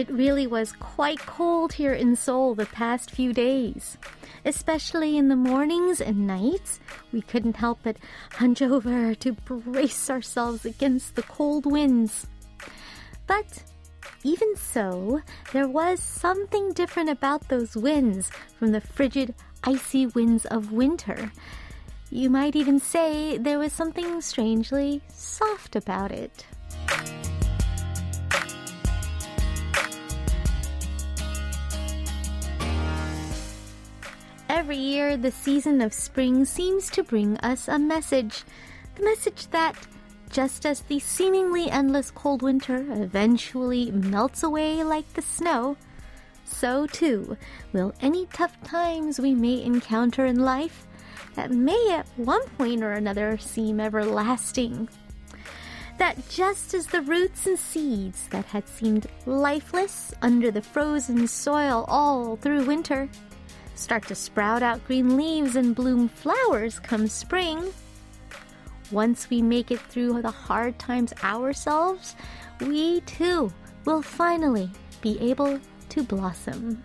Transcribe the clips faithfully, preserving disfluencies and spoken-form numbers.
It really was quite cold here in Seoul the past few days. Especially in the mornings and nights, we couldn't help but hunch over to brace ourselves against the cold winds. But even so, there was something different about those winds from the frigid, icy winds of winter. You might even say there was something strangely soft about it. Every year, the season of spring seems to bring us a message. The message that, just as the seemingly endless cold winter eventually melts away like the snow, so too will any tough times we may encounter in life that may at one point or another seem everlasting. That just as the roots and seeds that had seemed lifeless under the frozen soil all through winter start to sprout out green leaves and bloom flowers come spring. Once we make it through the hard times ourselves, we too will finally be able to blossom.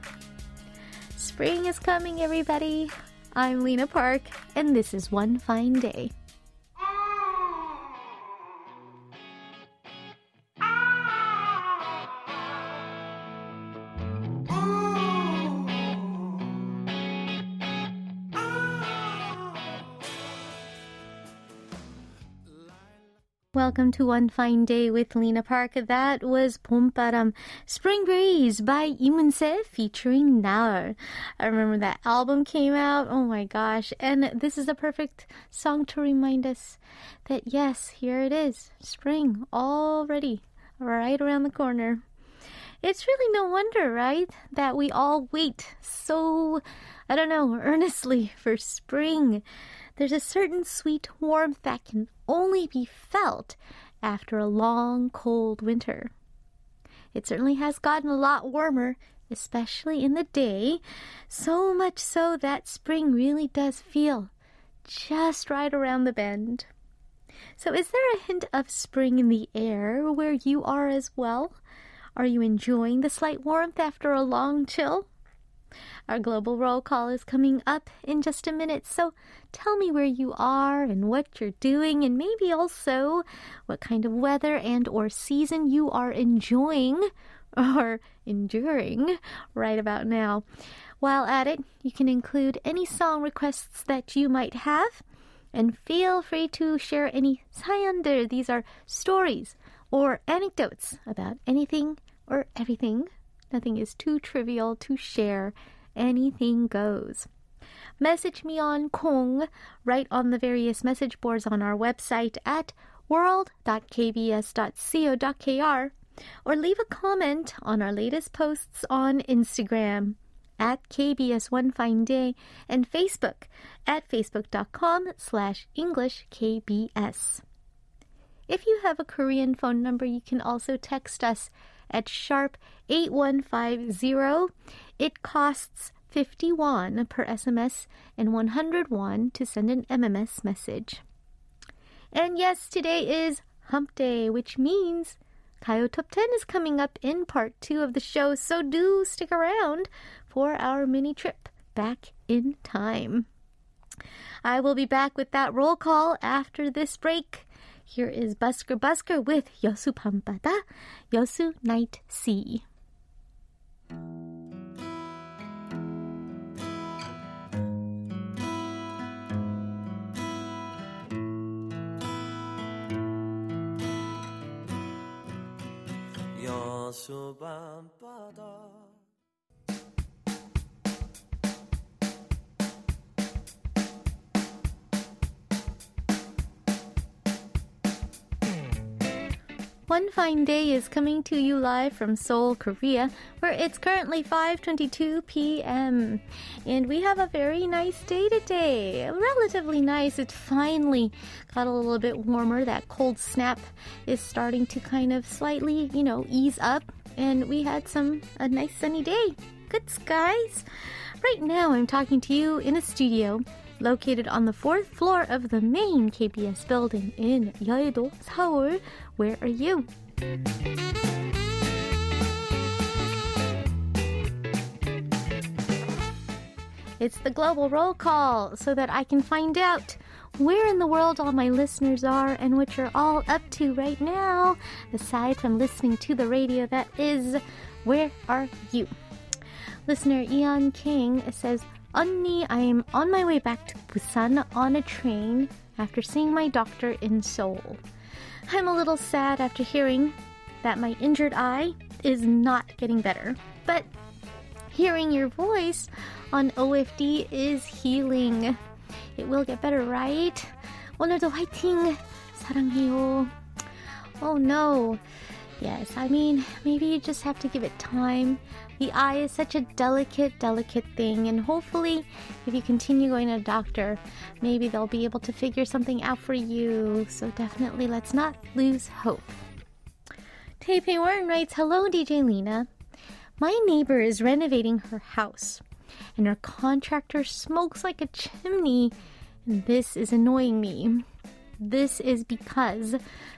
Spring is coming, everybody. I'm Lena Park, and this is One Fine Day. Welcome to One Fine Day with Lena Park. That was Bombaram Spring Breeze by Lee Moon-sae featuring Naul. I remember that album came out. Oh my gosh. And this is the perfect song to remind us that yes, here it is. Spring already right around the corner. It's really no wonder, right, that we all wait so, I don't know, earnestly for spring. There's a certain sweet warmth that can only be felt after a long, cold winter. It certainly has gotten a lot warmer, especially in the day, so much so that spring really does feel just right around the bend. So is there a hint of spring in the air where you are as well? Are you enjoying the slight warmth after a long chill? Our global roll call is coming up in just a minute, so tell me where you are and what you're doing, and maybe also what kind of weather and or season you are enjoying or enduring right about now. While at it, you can include any song requests that you might have, and feel free to share any 사연들. These are stories or anecdotes about anything or everything. Nothing is too trivial to share. Anything goes. Message me on Kong, right on the various message boards on our website at world dot k b s dot co dot k r, or leave a comment on our latest posts on Instagram at K B S One Fine Day and Facebook at facebook dot com slash English K B S. If you have a Korean phone number, you can also text us at sharp eight one five zero. It costs fifty won per S M S and one hundred won to send an M M S message. And yes, today is Hump Day, which means Kayo Top Ten is coming up in part two of the show, so do stick around for our mini trip back in time. I will be back with that roll call after this break. Here is Busker Busker with Yeosu Bamdaba, Yeosu Night Sea. Yeosu Bamdaba. One Fine Day is coming to you live from Seoul, Korea, where it's currently five twenty-two p.m. And we have a very nice day today. Relatively nice. It finally got a little bit warmer. That cold snap is starting to kind of slightly, you know, ease up. And we had some a nice sunny day. Good skies. Right now I'm talking to you in a studio located on the fourth floor of the main K B S building in Yeido, Seoul. Where are you? It's the global roll call so that I can find out where in the world all my listeners are and what you're all up to right now. Aside from listening to the radio, that is, where are you? Listener Ian King says, Onni, I am on my way back to Busan on a train after seeing my doctor in Seoul. I'm a little sad after hearing that my injured eye is not getting better, but hearing your voice on O F D is healing. It will get better, right? 오늘도 화이팅! 사랑해요. Oh no. Yes, I mean, maybe you just have to give it time. The eye is such a delicate, delicate thing, and hopefully, if you continue going to a doctor, maybe they'll be able to figure something out for you. So definitely, let's not lose hope. Tay Pei Warren writes, Hello, D J Lena. My neighbor is renovating her house, and her contractor smokes like a chimney, and this is annoying me. This is because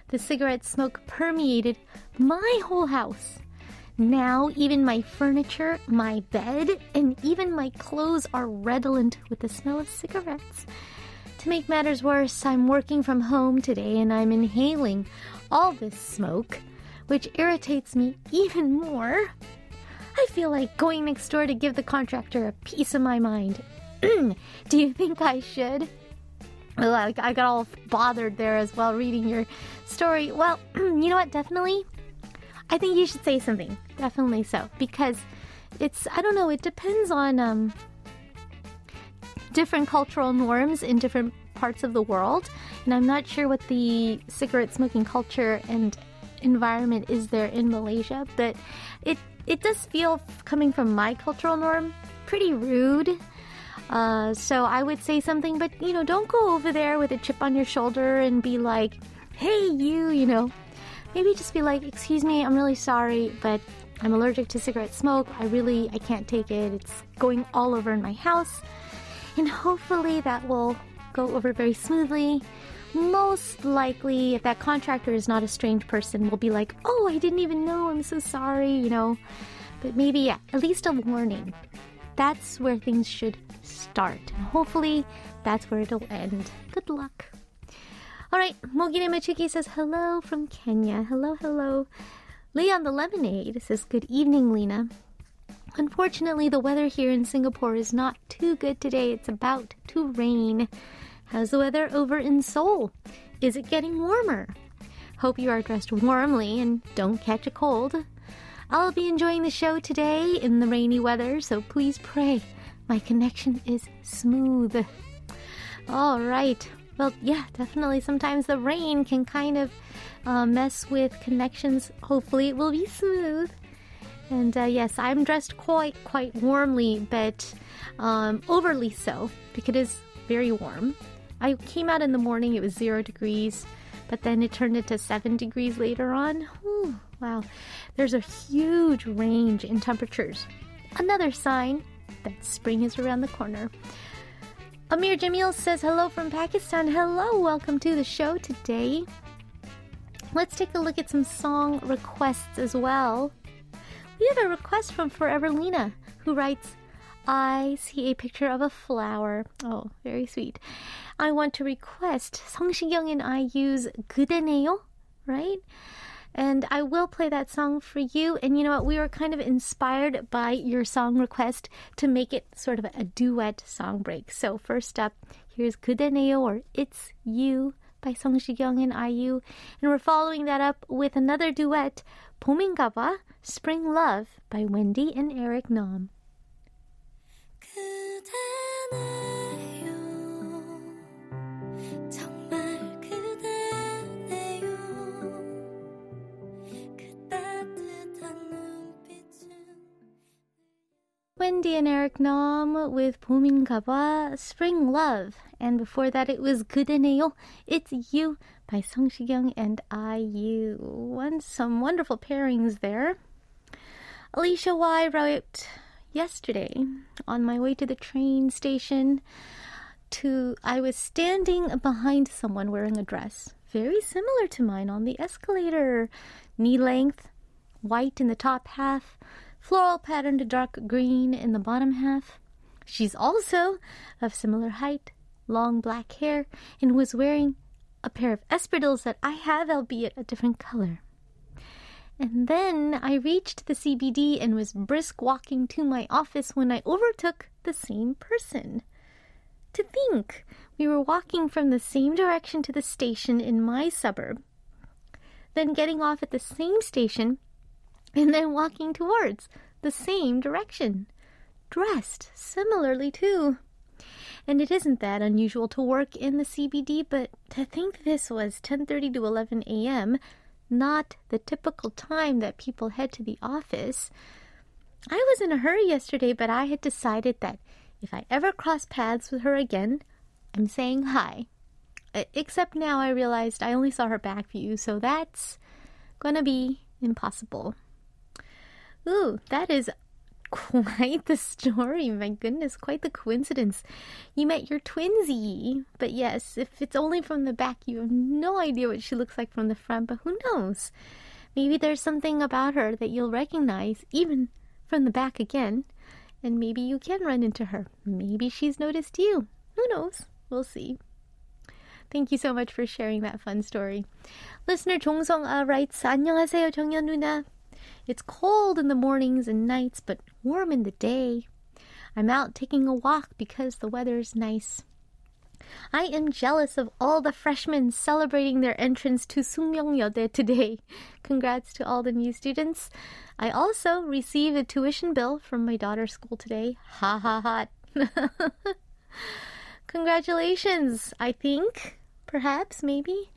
the cigarette smoke permeated my whole house. Now even my furniture, my bed, and even my clothes are redolent with the smell of cigarettes. To make matters worse, I'm working from home today and I'm inhaling all this smoke, which irritates me even more. I feel like going next door to give the contractor a piece of my mind. Do you think I should? I got all bothered there as well reading your story. Well, you know what? Definitely, I think you should say something. Definitely so. Because it's, I don't know, it depends on um, different cultural norms in different parts of the world. And I'm not sure what the cigarette smoking culture and environment is there in Malaysia. But it it does feel, coming from my cultural norm, pretty rude. Uh, so I would say something, but, you know, don't go over there with a chip on your shoulder and be like, hey, you, you know. Maybe just be like, excuse me, I'm really sorry, but I'm allergic to cigarette smoke. I really, I can't take it. It's going all over in my house. And hopefully that will go over very smoothly. Most likely, if that contractor is not a strange person, will be like, oh, I didn't even know. I'm so sorry, you know. But maybe, yeah, at least a warning. That's where things should start. And hopefully, that's where it'll end. Good luck. All right, Mogine Machuki says, hello from Kenya. Hello, hello. Leon the Lemonade says, good evening, Lena. Unfortunately, the weather here in Singapore is not too good today. It's about to rain. How's the weather over in Seoul? Is it getting warmer? Hope you are dressed warmly and don't catch a cold. I'll be enjoying the show today in the rainy weather, so please pray my connection is smooth. All right. Well, yeah, definitely. Sometimes the rain can kind of uh, mess with connections. Hopefully it will be smooth. And uh, yes, I'm dressed quite, quite warmly, but um, overly so, because it is very warm. I came out in the morning, it was zero degrees, but then it turned into seven degrees later on. Ooh, wow. There's a huge range in temperatures. Another sign that spring is around the corner. Amir Jamil says, hello from Pakistan. Hello, welcome to the show today. Let's take a look at some song requests as well. We have a request from Forever Lena, who writes, I see a picture of a flower. Oh, very sweet. I want to request Song Shikyung and I U's 그대네요, right? And I will play that song for you. And you know what? We were kind of inspired by your song request to make it sort of a duet song break. So first up, here's 그대네요, or It's You by Song Shikyung and I U. And we're following that up with another duet, 봄인가 봐, Spring Love by Wendy and Eric Nam. Wendy and Eric Nam with 봄인가 봐, Spring Love. And before that, it was 그대네요, It's You by Song Shikyung and I U. One, some wonderful pairings there. Alicia Y wrote yesterday, on my way to the train station, to I was standing behind someone wearing a dress very similar to mine on the escalator. Knee length, white in the top half, floral pattern to dark green in the bottom half. She's also of similar height, long black hair, and was wearing a pair of espadrilles that I have, albeit a different color. And then I reached the C B D and was brisk walking to my office when I overtook the same person. To think, we were walking from the same direction to the station in my suburb, then getting off at the same station, and then walking towards the same direction, dressed similarly too. And it isn't that unusual to work in the C B D, but to think this was ten thirty to eleven a.m., not the typical time that people head to the office. I was in a hurry yesterday, but I had decided that if I ever cross paths with her again, I'm saying hi. Except now I realized I only saw her back view, so that's gonna be impossible. Ooh, that is quite the story. My goodness, quite the coincidence. You met your twinsie. But yes, if it's only from the back, you have no idea what she looks like from the front, but who knows? Maybe there's something about her that you'll recognize even from the back again, and maybe you can run into her. Maybe she's noticed you. Who knows? We'll see. Thank you so much for sharing that fun story. Listener Jong-sung-ah writes, 안녕하세요, 정연 누나. It's cold in the mornings and nights, but warm in the day. I'm out taking a walk because the weather's nice. I am jealous of all the freshmen celebrating their entrance to Sungmyeongyode today. Congrats to all the new students. I also received a tuition bill from my daughter's school today. Ha ha ha. Congratulations, I think. Perhaps, maybe.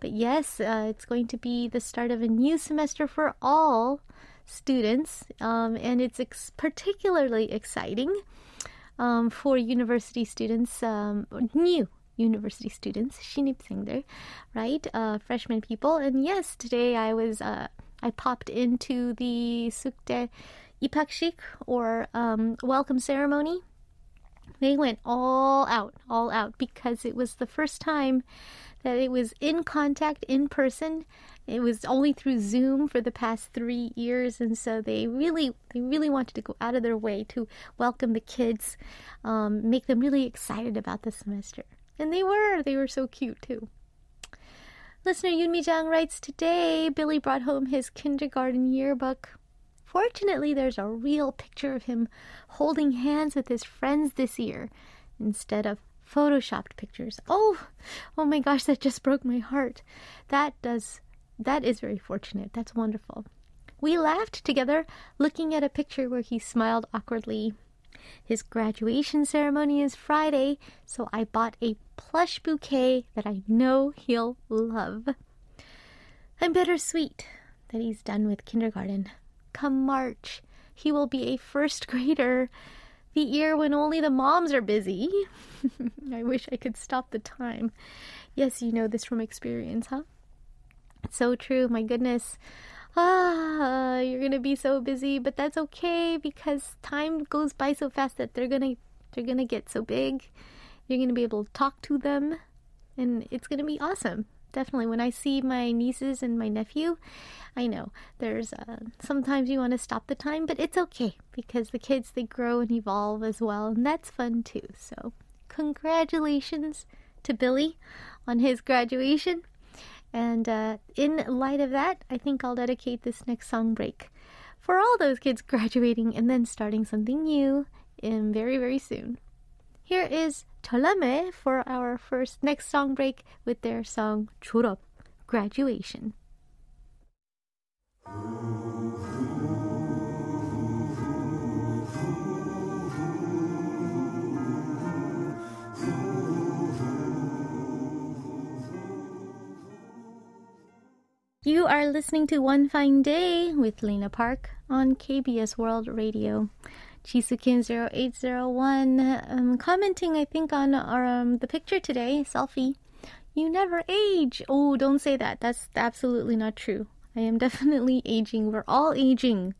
But yes, uh, it's going to be the start of a new semester for all students, um, and it's ex- particularly exciting um, for university students, um, new university students, 신입생들, right? Uh, freshman people. And yes, today I was uh, I popped into the sukdae 입학식 or um, welcome ceremony. They went all out, all out, because it was the first time that it was in contact, in person. It was only through Zoom for the past three years, and so they really, they really wanted to go out of their way to welcome the kids, um, make them really excited about the semester. And they were, they were so cute too. Listener Yunmi Jang writes, today Billy brought home his kindergarten yearbook. Fortunately, there's a real picture of him holding hands with his friends this year instead of photoshopped pictures. Oh, oh my gosh, that just broke my heart. That does, that is very fortunate. That's wonderful. We laughed together looking at a picture where he smiled awkwardly. His graduation ceremony is Friday, so I bought a plush bouquet that I know he'll love. I'm bittersweet that he's done with kindergarten. Come March, he will be a first grader, the year when only the moms are busy. I wish I could stop the time. Yes, you know this from experience, huh? It's so true, my goodness. Ah, you're going to be so busy, but that's okay because time goes by so fast that they're going to they're going to get so big. You're going to be able to talk to them, and it's going to be awesome. Definitely, when I see my nieces and my nephew, I know there's uh, sometimes you want to stop the time, but it's okay because the kids, they grow and evolve as well, and that's fun too. So congratulations to Billy on his graduation, and uh, in light of that, I think I'll dedicate this next song break for all those kids graduating and then starting something new in very, very soon. Here is Cholame for our first next song break with their song 졸업, graduation. You are listening to One Fine Day with Lena Park on K B S World Radio. Chisukin zero eight zero one um, commenting, I think, on our, um, the picture today, selfie. You never age. Oh, don't say that. That's absolutely not true. I am definitely aging. We're all aging.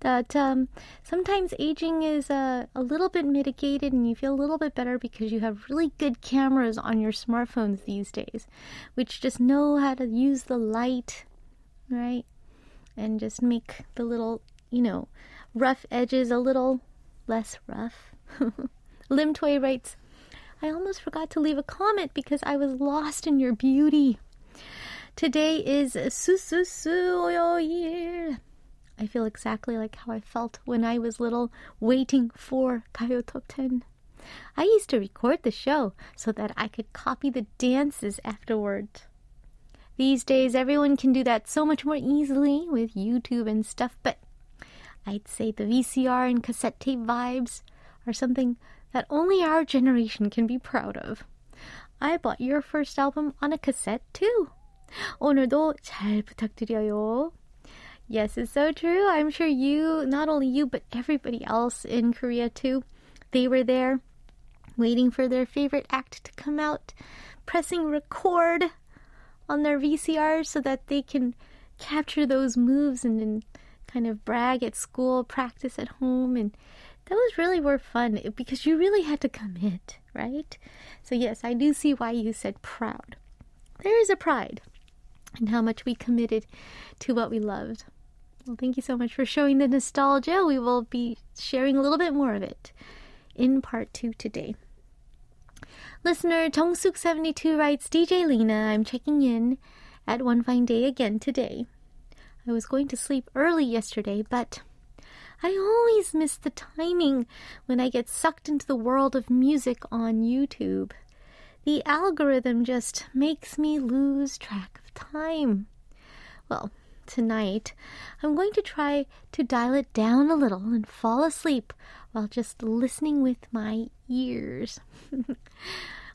That um, sometimes aging is uh, a little bit mitigated and you feel a little bit better because you have really good cameras on your smartphones these days, which just know how to use the light, right? And just make the little, you know, rough edges a little less rough. Lim Toy writes, I almost forgot to leave a comment because I was lost in your beauty. Today is Sususuoyeol. I feel exactly like how I felt when I was little, waiting for Kayo Top Ten. I used to record the show so that I could copy the dances afterward. These days, everyone can do that so much more easily with YouTube and stuff, but I'd say the V C R and cassette tape vibes are something that only our generation can be proud of. I bought your first album on a cassette too. 오늘도 잘 부탁드려요. Yes, it's so true. I'm sure you, not only you, but everybody else in Korea too, they were there waiting for their favorite act to come out, pressing record on their V C R so that they can capture those moves and then kind of brag at school, practice at home, and those really were fun because you really had to commit, right? So yes, I do see why you said proud. There is a pride in how much we committed to what we loved. Well, thank you so much for showing the nostalgia. We will be sharing a little bit more of it in part two today. Listener Jeongsook seventy-two writes, D J Lena, I'm checking in at One Fine Day again today. I was going to sleep early yesterday, but I always miss the timing when I get sucked into the world of music on YouTube. The algorithm just makes me lose track of time. Well, tonight I'm going to try to dial it down a little and fall asleep while just listening with my ears.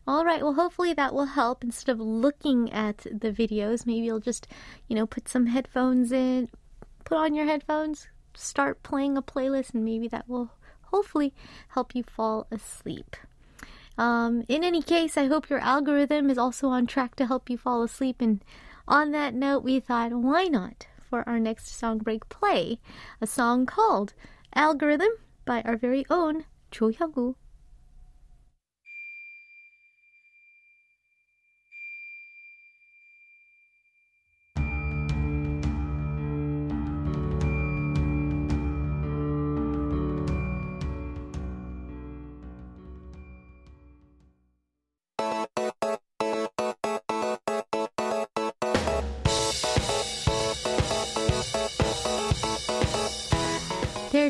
All right, well, hopefully that will help. Instead of looking at the videos, maybe you'll just, you know, put some headphones in, put on your headphones, start playing a playlist, and maybe that will hopefully help you fall asleep. Um, in any case, I hope your algorithm is also on track to help you fall asleep. And on that note, we thought, why not, for our next song break, play a song called Algorithm by our very own Joo Hyung-woo. They're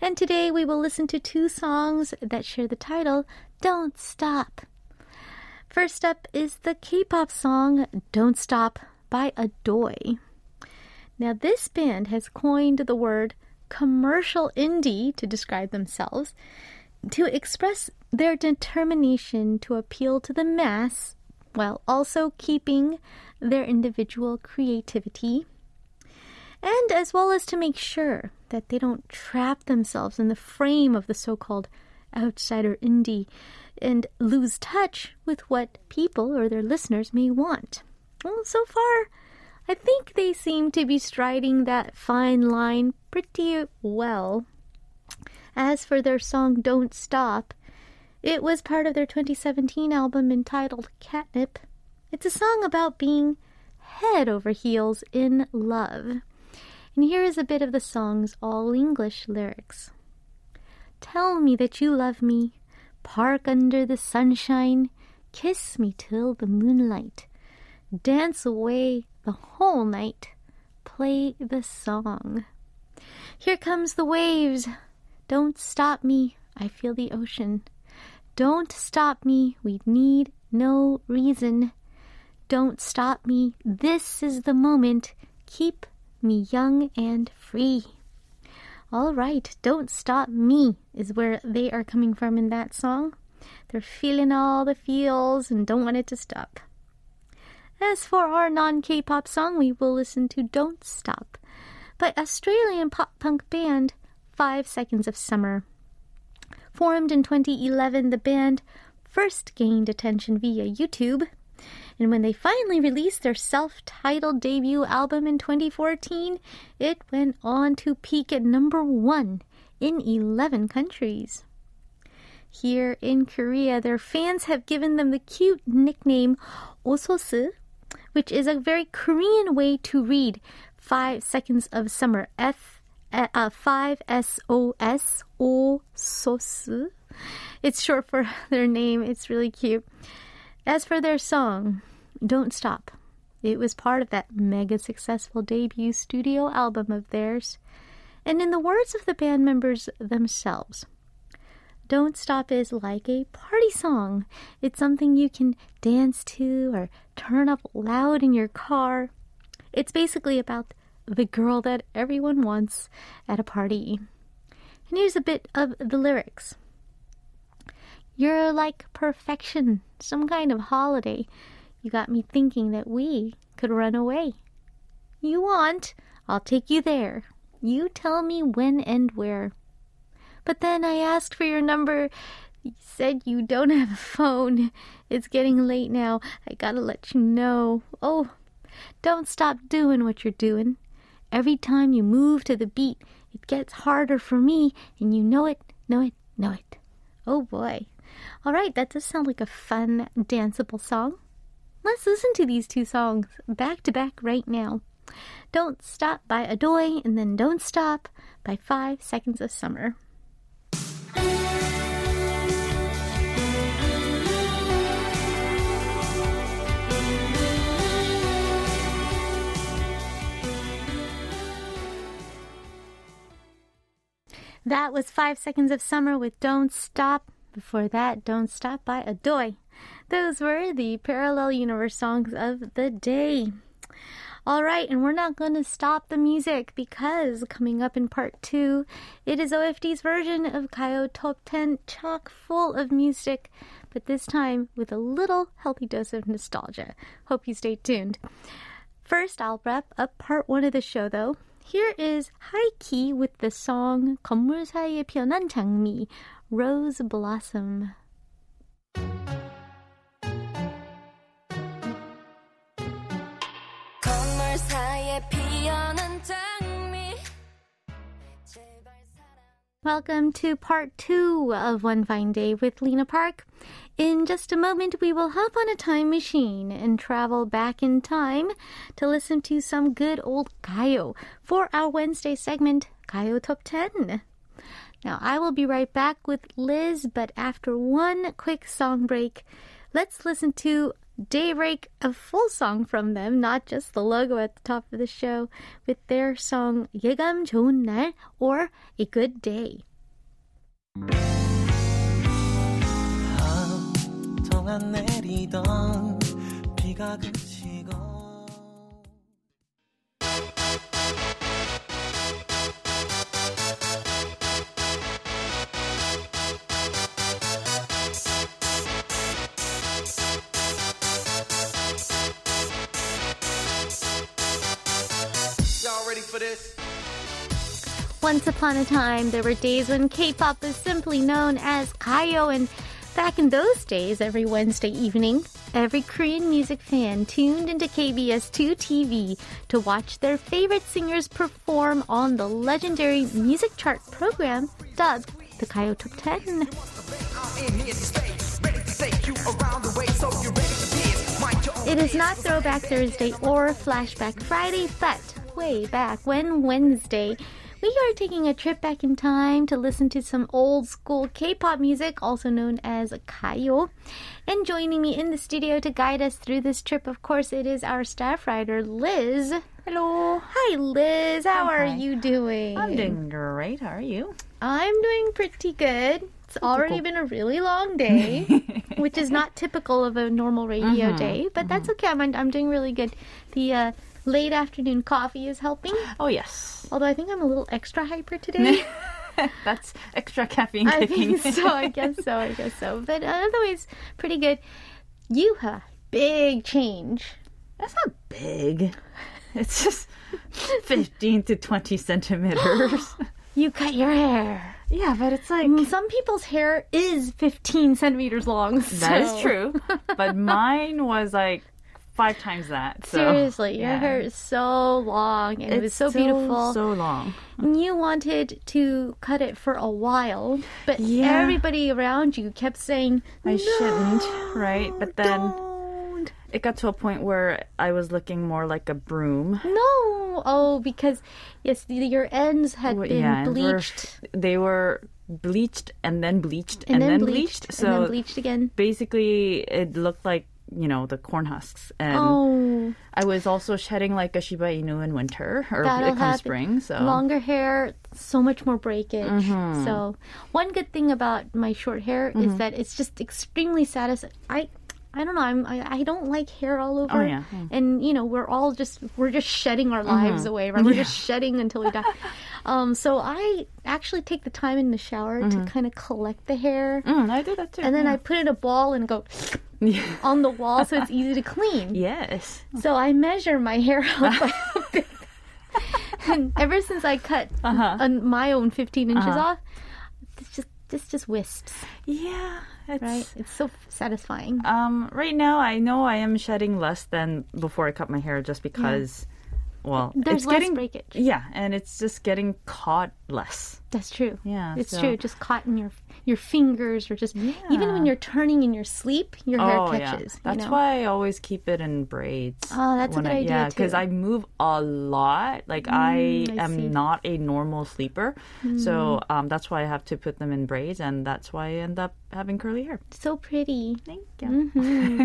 And today we will listen to two songs that share the title, Don't Stop. First up is the K-pop song, Don't Stop by Adoy. Now this band has coined the word commercial indie to describe themselves, to express their determination to appeal to the mass while also keeping their individual creativity, and as well as to make sure that they don't trap themselves in the frame of the so-called outsider indie and lose touch with what people or their listeners may want. Well, so far, I think they seem to be striding that fine line pretty well. As for their song Don't Stop, it was part of their twenty seventeen album entitled Catnip. It's a song about being head over heels in love. And here is a bit of the song's all-English lyrics. Tell me that you love me. Park under the sunshine. Kiss me till the moonlight. Dance away the whole night. Play the song. Here comes the waves. Don't stop me. I feel the ocean. Don't stop me. We need no reason. Don't stop me. This is the moment. Keep me young and free. All right, Don't Stop Me is where they are coming from in that song. They're feeling all the feels and don't want it to stop. As for our non-K-pop song, we will listen to Don't Stop by Australian pop punk band Five Seconds of Summer. Formed in twenty eleven, the band first gained attention via YouTube. And when they finally released their self-titled debut album in twenty fourteen, it went on to peak at number one in eleven countries. Here in Korea, their fans have given them the cute nickname Ososu, which is a very Korean way to read Five Seconds of Summer, F, uh, five S O S, Ososu. It's short for their name. It's really cute. As for their song, Don't Stop, it was part of that mega successful debut studio album of theirs. And in the words of the band members themselves, Don't Stop is like a party song. It's something you can dance to or turn up loud in your car. It's basically about the girl that everyone wants at a party. And here's a bit of the lyrics. You're like perfection, some kind of holiday. You got me thinking that we could run away. You want, I'll take you there. You tell me when and where. But then I asked for your number. You said you don't have a phone. It's getting late now. I gotta let you know. Oh, don't stop doing what you're doing. Every time you move to the beat, it gets harder for me, and you know it, know it, know it. Oh boy. All right, that does sound like a fun, danceable song. Let's listen to these two songs back to back right now. Don't Stop by Adoy, and then Don't Stop by Five Seconds of Summer. That was Five Seconds of Summer with Don't Stop. Before that, Don't Stop by Adoy. Those were the Parallel Universe songs of the day. All right, and we're not going to stop the music because coming up in part two, it is O F D's version of Kayo Top Ten, chock full of music, but this time with a little healthy dose of nostalgia. Hope you stay tuned. First, I'll wrap up part one of the show, though. Here is Haiki with the song 건물 사이에 피어난 장미, Rose Blossom. 건물 사이에 피어난 장미. Welcome to part two of One Fine Day with Lena Park. In just a moment, we will hop on a time machine and travel back in time to listen to some good old Kayo for our Wednesday segment, Kayo Top Ten. Now, I will be right back with Liz, but after one quick song break, let's listen to Daybreak, a full song from them, not just the logo at the top of the show, with their song 예감 좋은 날, or A Good Day. Y'all ready for this? Once upon a time, there were days when K-pop was simply known as Kayo, and back in those days, every Wednesday evening, every Korean music fan tuned into K B S two T V to watch their favorite singers perform on the legendary music chart program dubbed the Kayo Top Ten. It is not Throwback Thursday or Flashback Friday, but way back when Wednesday, we are taking a trip back in time to listen to some old-school K-pop music, also known as Kayo. And joining me in the studio to guide us through this trip, of course, it is our staff writer, Liz. Hello. Hi, Liz. How hi, are hi. you doing? I'm doing great. How are you? I'm doing pretty good. It's pretty already cool. been a really long day, which is not typical of a normal radio mm-hmm. day, but mm-hmm. that's okay. I'm, I'm doing really good. The... Uh, Late afternoon coffee is helping. Oh, yes. Although I think I'm a little extra hyper today. That's extra caffeine I kicking. think so. I guess so. I guess so. But otherwise, pretty good. You have a big change. That's not big. It's just fifteen to twenty centimeters. you cut your hair. Yeah, but it's like... Some people's hair is fifteen centimeters long. So. That is true. But mine was like five times that. So. Seriously, your yeah. hair is so long. And it was so, so beautiful. so long. You wanted to cut it for a while, but yeah. everybody around you kept saying, I no, shouldn't, right? But then... Don't. It got to a point where I was looking more like a broom. No! Oh, because, yes, your ends had well, been yeah, bleached. Were, they were bleached and then bleached and, and then, then bleached. bleached. So and then bleached again. Basically, it looked like, you know, the corn husks. And oh. I was also shedding like a Shiba Inu in winter, or That'll it comes spring. So longer hair, so much more breakage. Mm-hmm. So one good thing about my short hair mm-hmm. is that it's just extremely satisfying. I... I don't know. I'm, I I don't like hair all over. Oh, yeah. mm. And, you know, we're all just, we're just shedding our lives mm-hmm. away, right? We're yeah. just shedding until we die. um, so I actually take the time in the shower mm-hmm. to kind of collect the hair. Mm, I do that too. And then yeah. I put it in a ball and go yeah. on the wall so it's easy to clean. Yes. So I measure my hair out by a bit. And ever since I cut uh-huh. n- my own fifteen inches uh-huh. off, it's just, It's just wisps. Yeah. It's, right? It's so satisfying. Um, right now, I know I am shedding less than before I cut my hair just because, yeah. well... There's it's less getting, breakage. Yeah, and it's just getting caught less. That's true. Yeah. It's so. true. Just caught in your your fingers or just... Yeah. Even when you're turning in your sleep, your oh, hair catches. Yeah. That's you know? why I always keep it in braids. Oh, that's a good I, idea, yeah, too. Because I move a lot. Like, mm, I, I am see. not a normal sleeper. Mm. So um, that's why I have to put them in braids, and that's why I end up having curly hair. So pretty. Thank you. Mm-hmm.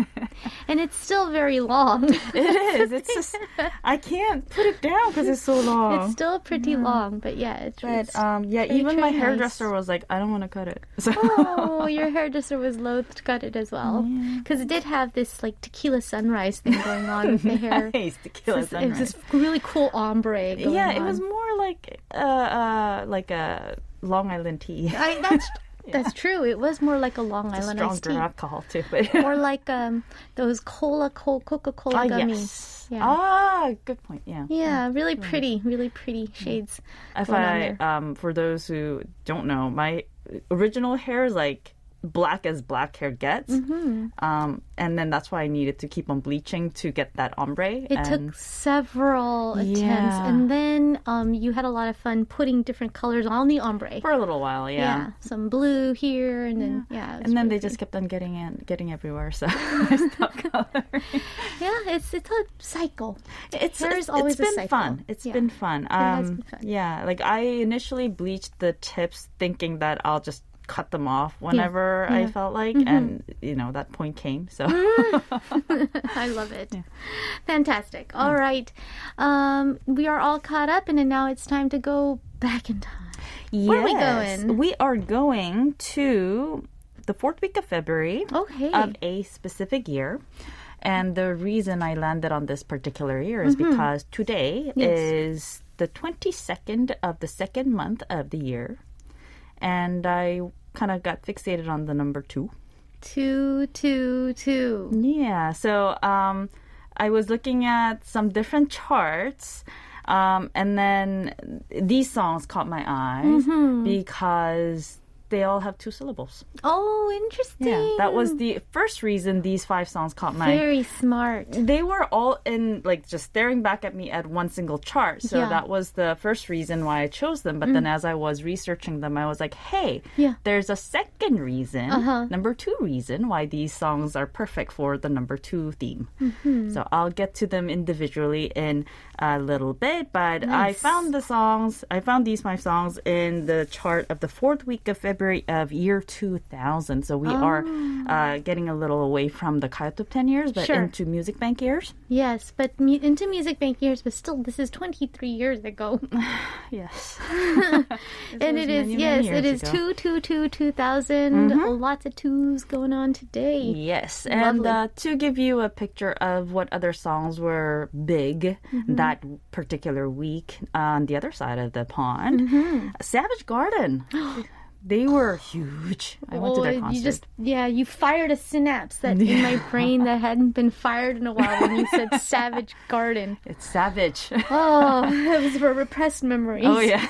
And it's still very long. It is. It's just... I can't put it down because it's so long. It's still pretty yeah. long, but yeah, it's... But, it's um, yeah, pretty even my nice. hairdresser was like, I don't want to cut it. So. Oh, your hairdresser was loath to cut it as well. Because yeah. it did have this like tequila sunrise thing going on with the hair. Nice, tequila this, sunrise. It was this really cool ombre going Yeah, it on. was more like uh, uh, like a Long Island tea. I, that's yeah. that's true. It was more like a Long it's Island a iced tea. Stronger alcohol too. But yeah. Or like um, those cola, cola Coca-Cola ah, gummies. Yes. Yeah. Ah, good point. Yeah. Yeah, really pretty, really pretty shades. If I, um, for those who don't know, my original hair is like black as black hair gets. Mm-hmm. Um, and then that's why I needed to keep on bleaching to get that ombre. It and... took several attempts. Yeah. And then um, you had a lot of fun putting different colors on the ombre. For a little while, yeah. Yeah, some blue here and then, yeah. yeah and then really they good. just kept on getting in, getting everywhere, so I stopped coloring. Yeah, it's it's a cycle. It's, Hair is always it's been a cycle. fun. It's yeah. been fun. Um, it has been fun. Yeah, like I initially bleached the tips thinking that I'll just cut them off whenever yeah. Yeah. I felt like mm-hmm. and you know that point came so I love it yeah. fantastic all yeah. right um we are all caught up and then now it's time to go back in time. Yes. Where are we going? We are going to the fourth week of February oh, hey. of a specific year. And the reason I landed on this particular year is mm-hmm. because today yes. is the twenty-second of the second month of the year. And I kind of got fixated on the number two. Two, two, two. Yeah. So um, I was looking at some different charts. Um, and then these songs caught my eyes mm-hmm. because they all have two syllables. Oh, interesting. Yeah, that was the first reason these five songs caught my... Very smart. They were all in, like, just staring back at me at one single chart. So yeah. that was the first reason why I chose them. But mm. then as I was researching them, I was like, hey, yeah. there's a second reason, uh-huh. number two reason, why these songs are perfect for the number two theme. Mm-hmm. So I'll get to them individually in a little bit. But nice. I found the songs, I found these five songs in the chart of the fourth week of February. Of year two thousand. So we oh. are uh, getting a little away from the Kayo Top Ten years, but sure. into Music Bank years. Yes, but mu- into Music Bank years, but still, this is twenty-three years ago. Yes. And it is, many, yes, many it is ago. two two two two thousand. Mm-hmm. Lots of twos going on today. Yes, and uh, to give you a picture of what other songs were big mm-hmm. that particular week on the other side of the pond, mm-hmm. Savage Garden. They were huge. I went oh, to their concert. You just, yeah, you fired a synapse that in my brain that hadn't been fired in a while when you said Savage Garden. It's savage. Oh, it was for repressed memories. Oh, yeah.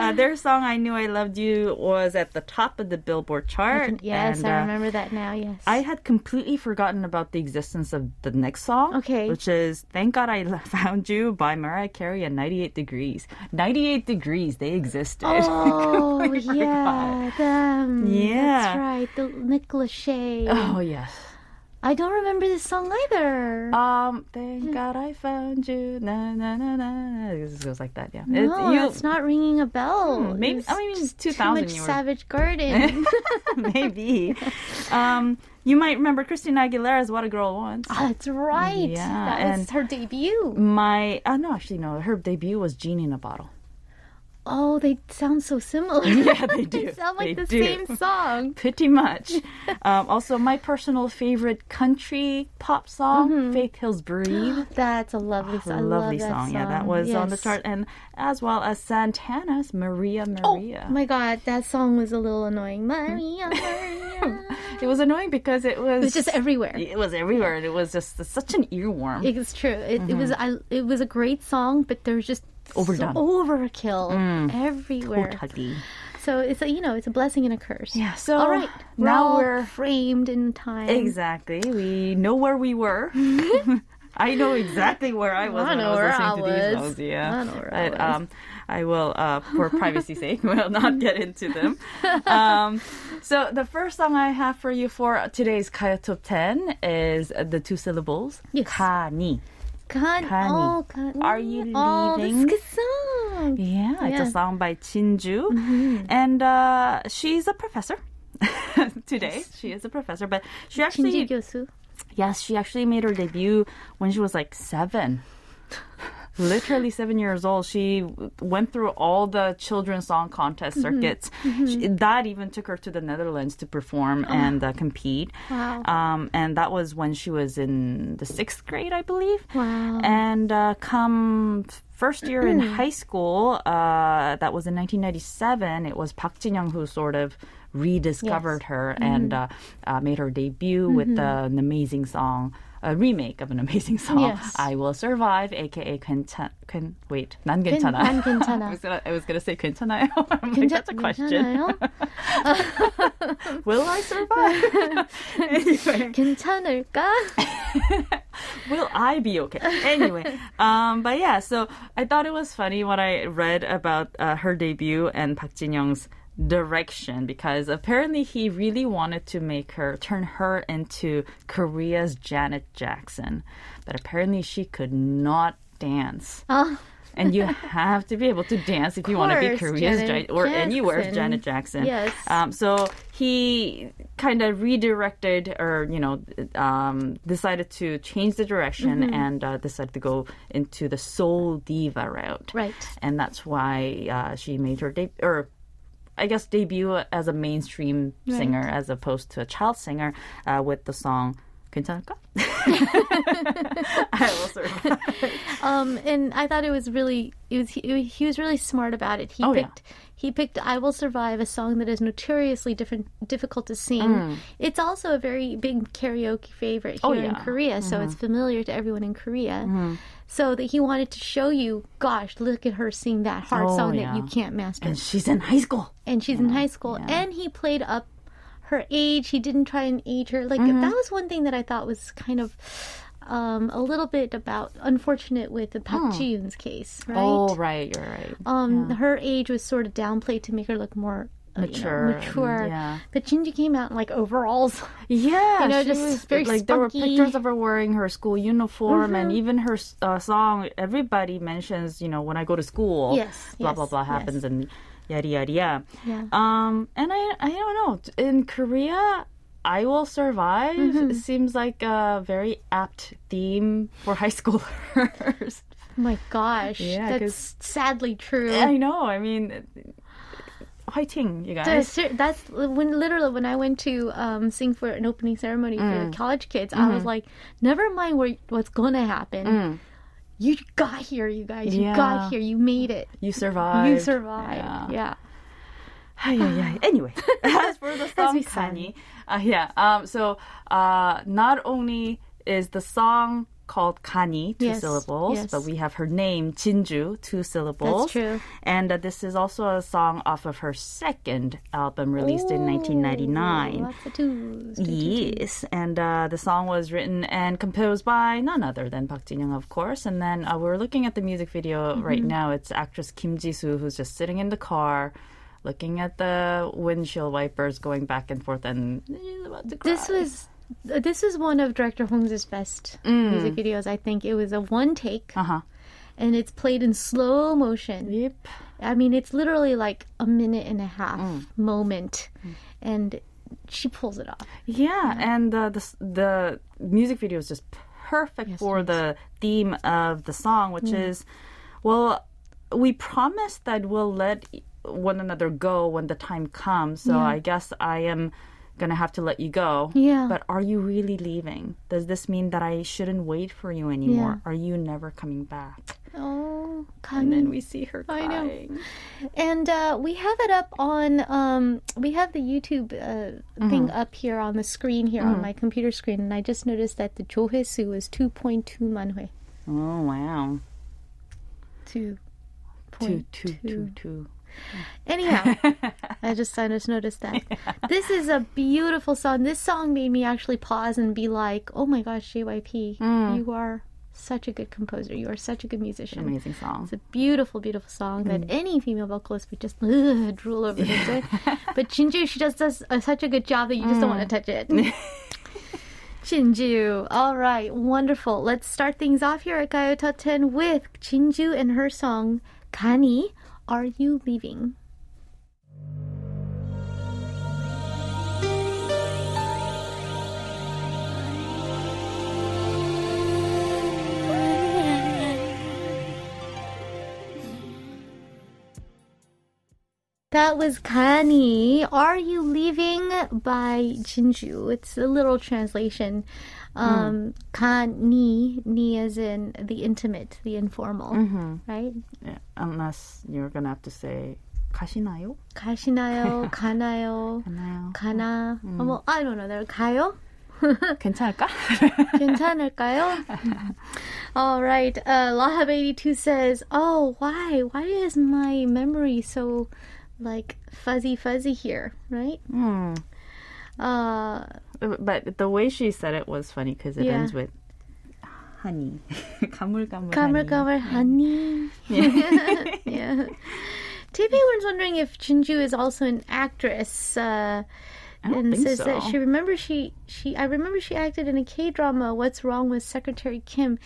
Uh, their song I Knew I Loved You was at the top of the Billboard chart. I can, yes, and, uh, I remember that now, yes. I had completely forgotten about the existence of the next song, okay. which is Thank God I Found You by Mariah Carey and ninety-eight degrees. ninety-eight degrees, they existed. Oh, yeah, them. Yeah. That's right, the Nick Lachey. Oh, yes. I don't remember this song either. Um, Thank God I Found You. Na na na na. It goes like that, yeah. No, it, you, it's not ringing a bell. Hmm, maybe, I mean, it's two thousand. Too much Savage Garden. Maybe. um, you might remember Christina Aguilera's What a Girl Wants. Oh, that's right. Yeah, that and was her debut. My, uh, no, actually, no. Her debut was Genie in a Bottle. Oh, they sound so similar. Yeah, they do. They sound like they the do. Same song. Pretty much. Um, also, my personal favorite country pop song, mm-hmm. Faith Hill's Breathe. That's a lovely oh, song. A lovely love song. song. Yeah, that was yes. on the chart. And as well as Santana's Maria Maria. Oh, my God. That song was a little annoying. Maria Maria. It was annoying because it was... It was just everywhere. It was everywhere. And it was just such an earworm. It's true. It, mm-hmm. it, was, I, it was a great song, but there was just... Overdone. So overkill mm, everywhere. Totally. So it's a, you know, it's a blessing and a curse. Yeah. So all right, we're now all we're framed in time. Exactly. We know where we were. I know exactly where I was I when I was listening I to was. these songs. Yeah. I know where I was. Um, I will, uh, for privacy's sake, will not get into them. Um, so the first song I have for you for today's Kayo Top Ten is the two syllables. Yes. Ka-ni. Can, oh, can, are you leaving? Oh, that's a good song. Yeah, yeah, it's a song by Jinju. Mm-hmm. And uh, she's a professor today. Yes. She is a professor, but she actually... Jinju Kyosu. Yes, she actually made her debut when she was like seven. Literally seven years old. She went through all the children's song contest mm-hmm. circuits. Mm-hmm. She, that even took her to the Netherlands to perform oh. and uh, compete. Wow. Um, and that was when she was in the sixth grade, I believe. Wow. And uh, come... first year in high school, uh, that was in nineteen ninety-seven, it was Park Jin-young who sort of rediscovered yes. her mm-hmm. and uh, uh, made her debut mm-hmm. with uh, an amazing song, a remake of an amazing song, yes. I Will Survive, a k a. 괜찮... Can, wait, 난 괜찮아. 난 괜찮아. I was gonna, I was gonna say 괜찮아요. I'm like, that's a question. Will I survive? Anyway. 괜찮을까? Will I be okay? Anyway, um, but yeah, so I thought it was funny when I read about uh, her debut and Park Jin-young's direction, because apparently he really wanted to make her, turn her into Korea's Janet Jackson, but apparently she could not dance. Oh. And you have to be able to dance if you want to be Korea's Janet or anywhere Janet Jackson. Yes. Um, so he kind of redirected, or you know, um, decided to change the direction mm-hmm. and uh, decided to go into the soul diva route. Right. And that's why uh, she made her debut, or I guess debut as a mainstream right. singer as opposed to a child singer uh, with the song. 괜찮을까? I will survive. Um, and I thought it was really, it was he, he was really smart about it. He oh, picked yeah. he picked I Will Survive, a song that is notoriously different, difficult to sing. Mm. It's also a very big karaoke favorite here oh, yeah. in Korea, mm-hmm. so it's familiar to everyone in Korea. Mm-hmm. So that he wanted to show you, gosh, look at her sing that hard oh, song yeah. that you can't master. And she's in high school. And she's yeah. in high school. Yeah. And he played up her age. He didn't try and age her. Like mm-hmm. that was one thing that I thought was kind of um, a little bit about unfortunate with the Park Ji-yoon's case, right? Oh, right, you're right. Um, yeah. Her age was sort of downplayed to make her look more mature, you know, mature. Yeah. But Jinju came out in like overalls. Yeah, you know, she just was, very like spunky. There were pictures of her wearing her school uniform, mm-hmm. and even her uh, song. Everybody mentions, you know, when I go to school, yes, blah yes, blah blah happens, yes. and yada yada yada. Yeah. Um, and I I don't know. In Korea, I Will Survive mm-hmm. seems like a very apt theme for high schoolers. Oh my gosh, yeah, that's sadly true. I know. I mean. Fighting, you guys. That's when literally when I went to um, sing for an opening ceremony mm. for the college kids, mm-hmm. I was like, never mind what, what's going to happen. Mm. You got here, you guys. You yeah. got here. You made it. You survived. You survived. Yeah. yeah. Anyway, as for the song Kani, uh, yeah. Um, so uh, not only is the song called Kani, two yes, syllables, yes. but we have her name, Jinju, two syllables. That's true. And uh, this is also a song off of her second album released Ooh, in nineteen ninety-nine. Lots of twos. Two, yes, two, two. And uh, the song was written and composed by none other than Park Jin-young, of course. And then uh, we're looking at the music video mm-hmm. right now. It's actress Kim Ji-soo who's just sitting in the car, looking at the windshield wipers going back and forth, and she's about to cry. This was this is one of director Hong's best mm. music videos. I think it was a one take, uh-huh. and it's played in slow motion. Yep. I mean, it's literally like a minute and a half mm. moment, mm. and she pulls it off. Yeah, yeah. and uh, the the music video is just perfect yes, for yes. the theme of the song, which mm. is, well, we promised that we'll let one another go when the time comes, so yeah. I guess I am gonna have to let you go. Yeah. But are you really leaving? Does this mean that I shouldn't wait for you anymore? Yeah. Are you never coming back? Oh, Kani. And then we see her crying. I know. And uh, we have it up on, um, we have the YouTube uh, mm-hmm. thing up here on the screen here mm-hmm. on my computer screen, and I just noticed that the Johesu was two point two manhwe. Oh, wow. two point two two two two. Anyhow, I just I just noticed that. Yeah. This is a beautiful song. This song made me actually pause and be like, oh my gosh, J Y P, mm. you are such a good composer. You are such a good musician. Amazing song. It's a beautiful, beautiful song mm. that any female vocalist would just ugh, drool over. Yeah. But Jinju, she just does uh, such a good job that you just mm. don't want to touch it. Jinju. All right, wonderful. Let's start things off here at Kayo Top ten with Jinju and her song, Kani. Are you leaving? That was Kani, Are You Leaving by Jinju. It's a literal translation. Um, mm. Kani, ni as in the intimate, the informal, mm-hmm. right? Yeah, unless you're going to have to say, 가시나요? 가시나요, 가나요, 가나요, 가나. Mm. Well, I don't know, there, 가요? 괜찮을까? 괜찮을까요? All right. Uh, Lahab eighty-two says, oh, why? Why is my memory so... like fuzzy fuzzy here, right? Mm. Uh, but the way she said it was funny because it yeah. ends with honey. 가물가물 가물가물 honey. Yeah. yeah. Tay Pei Warren's wondering if Jinju is also an actress. Uh, I don't and think says so. that she remembers she, she I remember she acted in a K-drama, What's Wrong with Secretary Kim.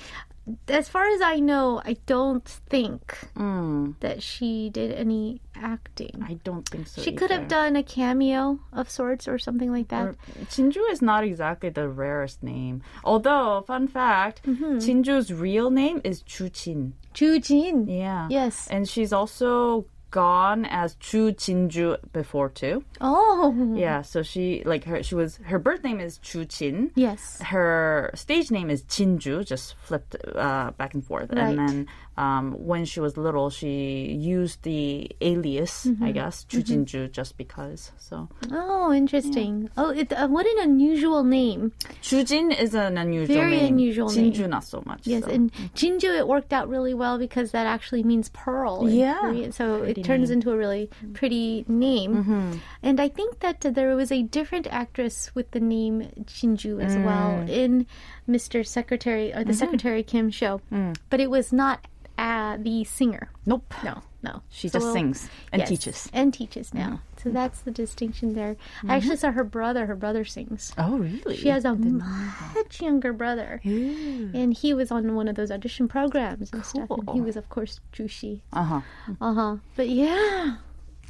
As far as I know, I don't think mm. that she did any acting. I don't think so. She either. could have done a cameo of sorts or something like that. Or, Jinju is not exactly the rarest name. Although, fun fact, mm-hmm. Jinju's real name is Joo Jin. Joo Jin? Yeah. Yes. And she's also gone as Joo Jinju before too. Oh. Yeah, so she like her she was her birth name is Joo Jin. Yes. Her stage name is Jinju, just flipped uh, back and forth. Right. And then um, when she was little, she used the alias, mm-hmm. I guess, Joo mm-hmm. Jinju, just because. So. Oh, interesting. Yeah. Oh, it, uh, what an unusual name. Joo Jin is an unusual Very name. Very unusual Jinju, name. Jinju not so much. Yes, so. And Jinju it worked out really well because that actually means pearl. Yeah. Korean, so pretty. It turns into a really pretty name. Mm-hmm. And I think that there was a different actress with the name Jinju as mm. well in Mister Secretary or the mm-hmm. Secretary Kim show. Mm. But it was not uh, the singer. Nope. No, no. She so just we'll, sings and yes, teaches. And teaches now. Yeah. So that's the distinction there. Mm-hmm. I actually saw her brother. Her brother sings. Oh, really? She has a much younger brother. Ew. And he was on one of those audition programs and cool. stuff. And he was, of course, Jushi. Uh-huh. Uh-huh. But yeah,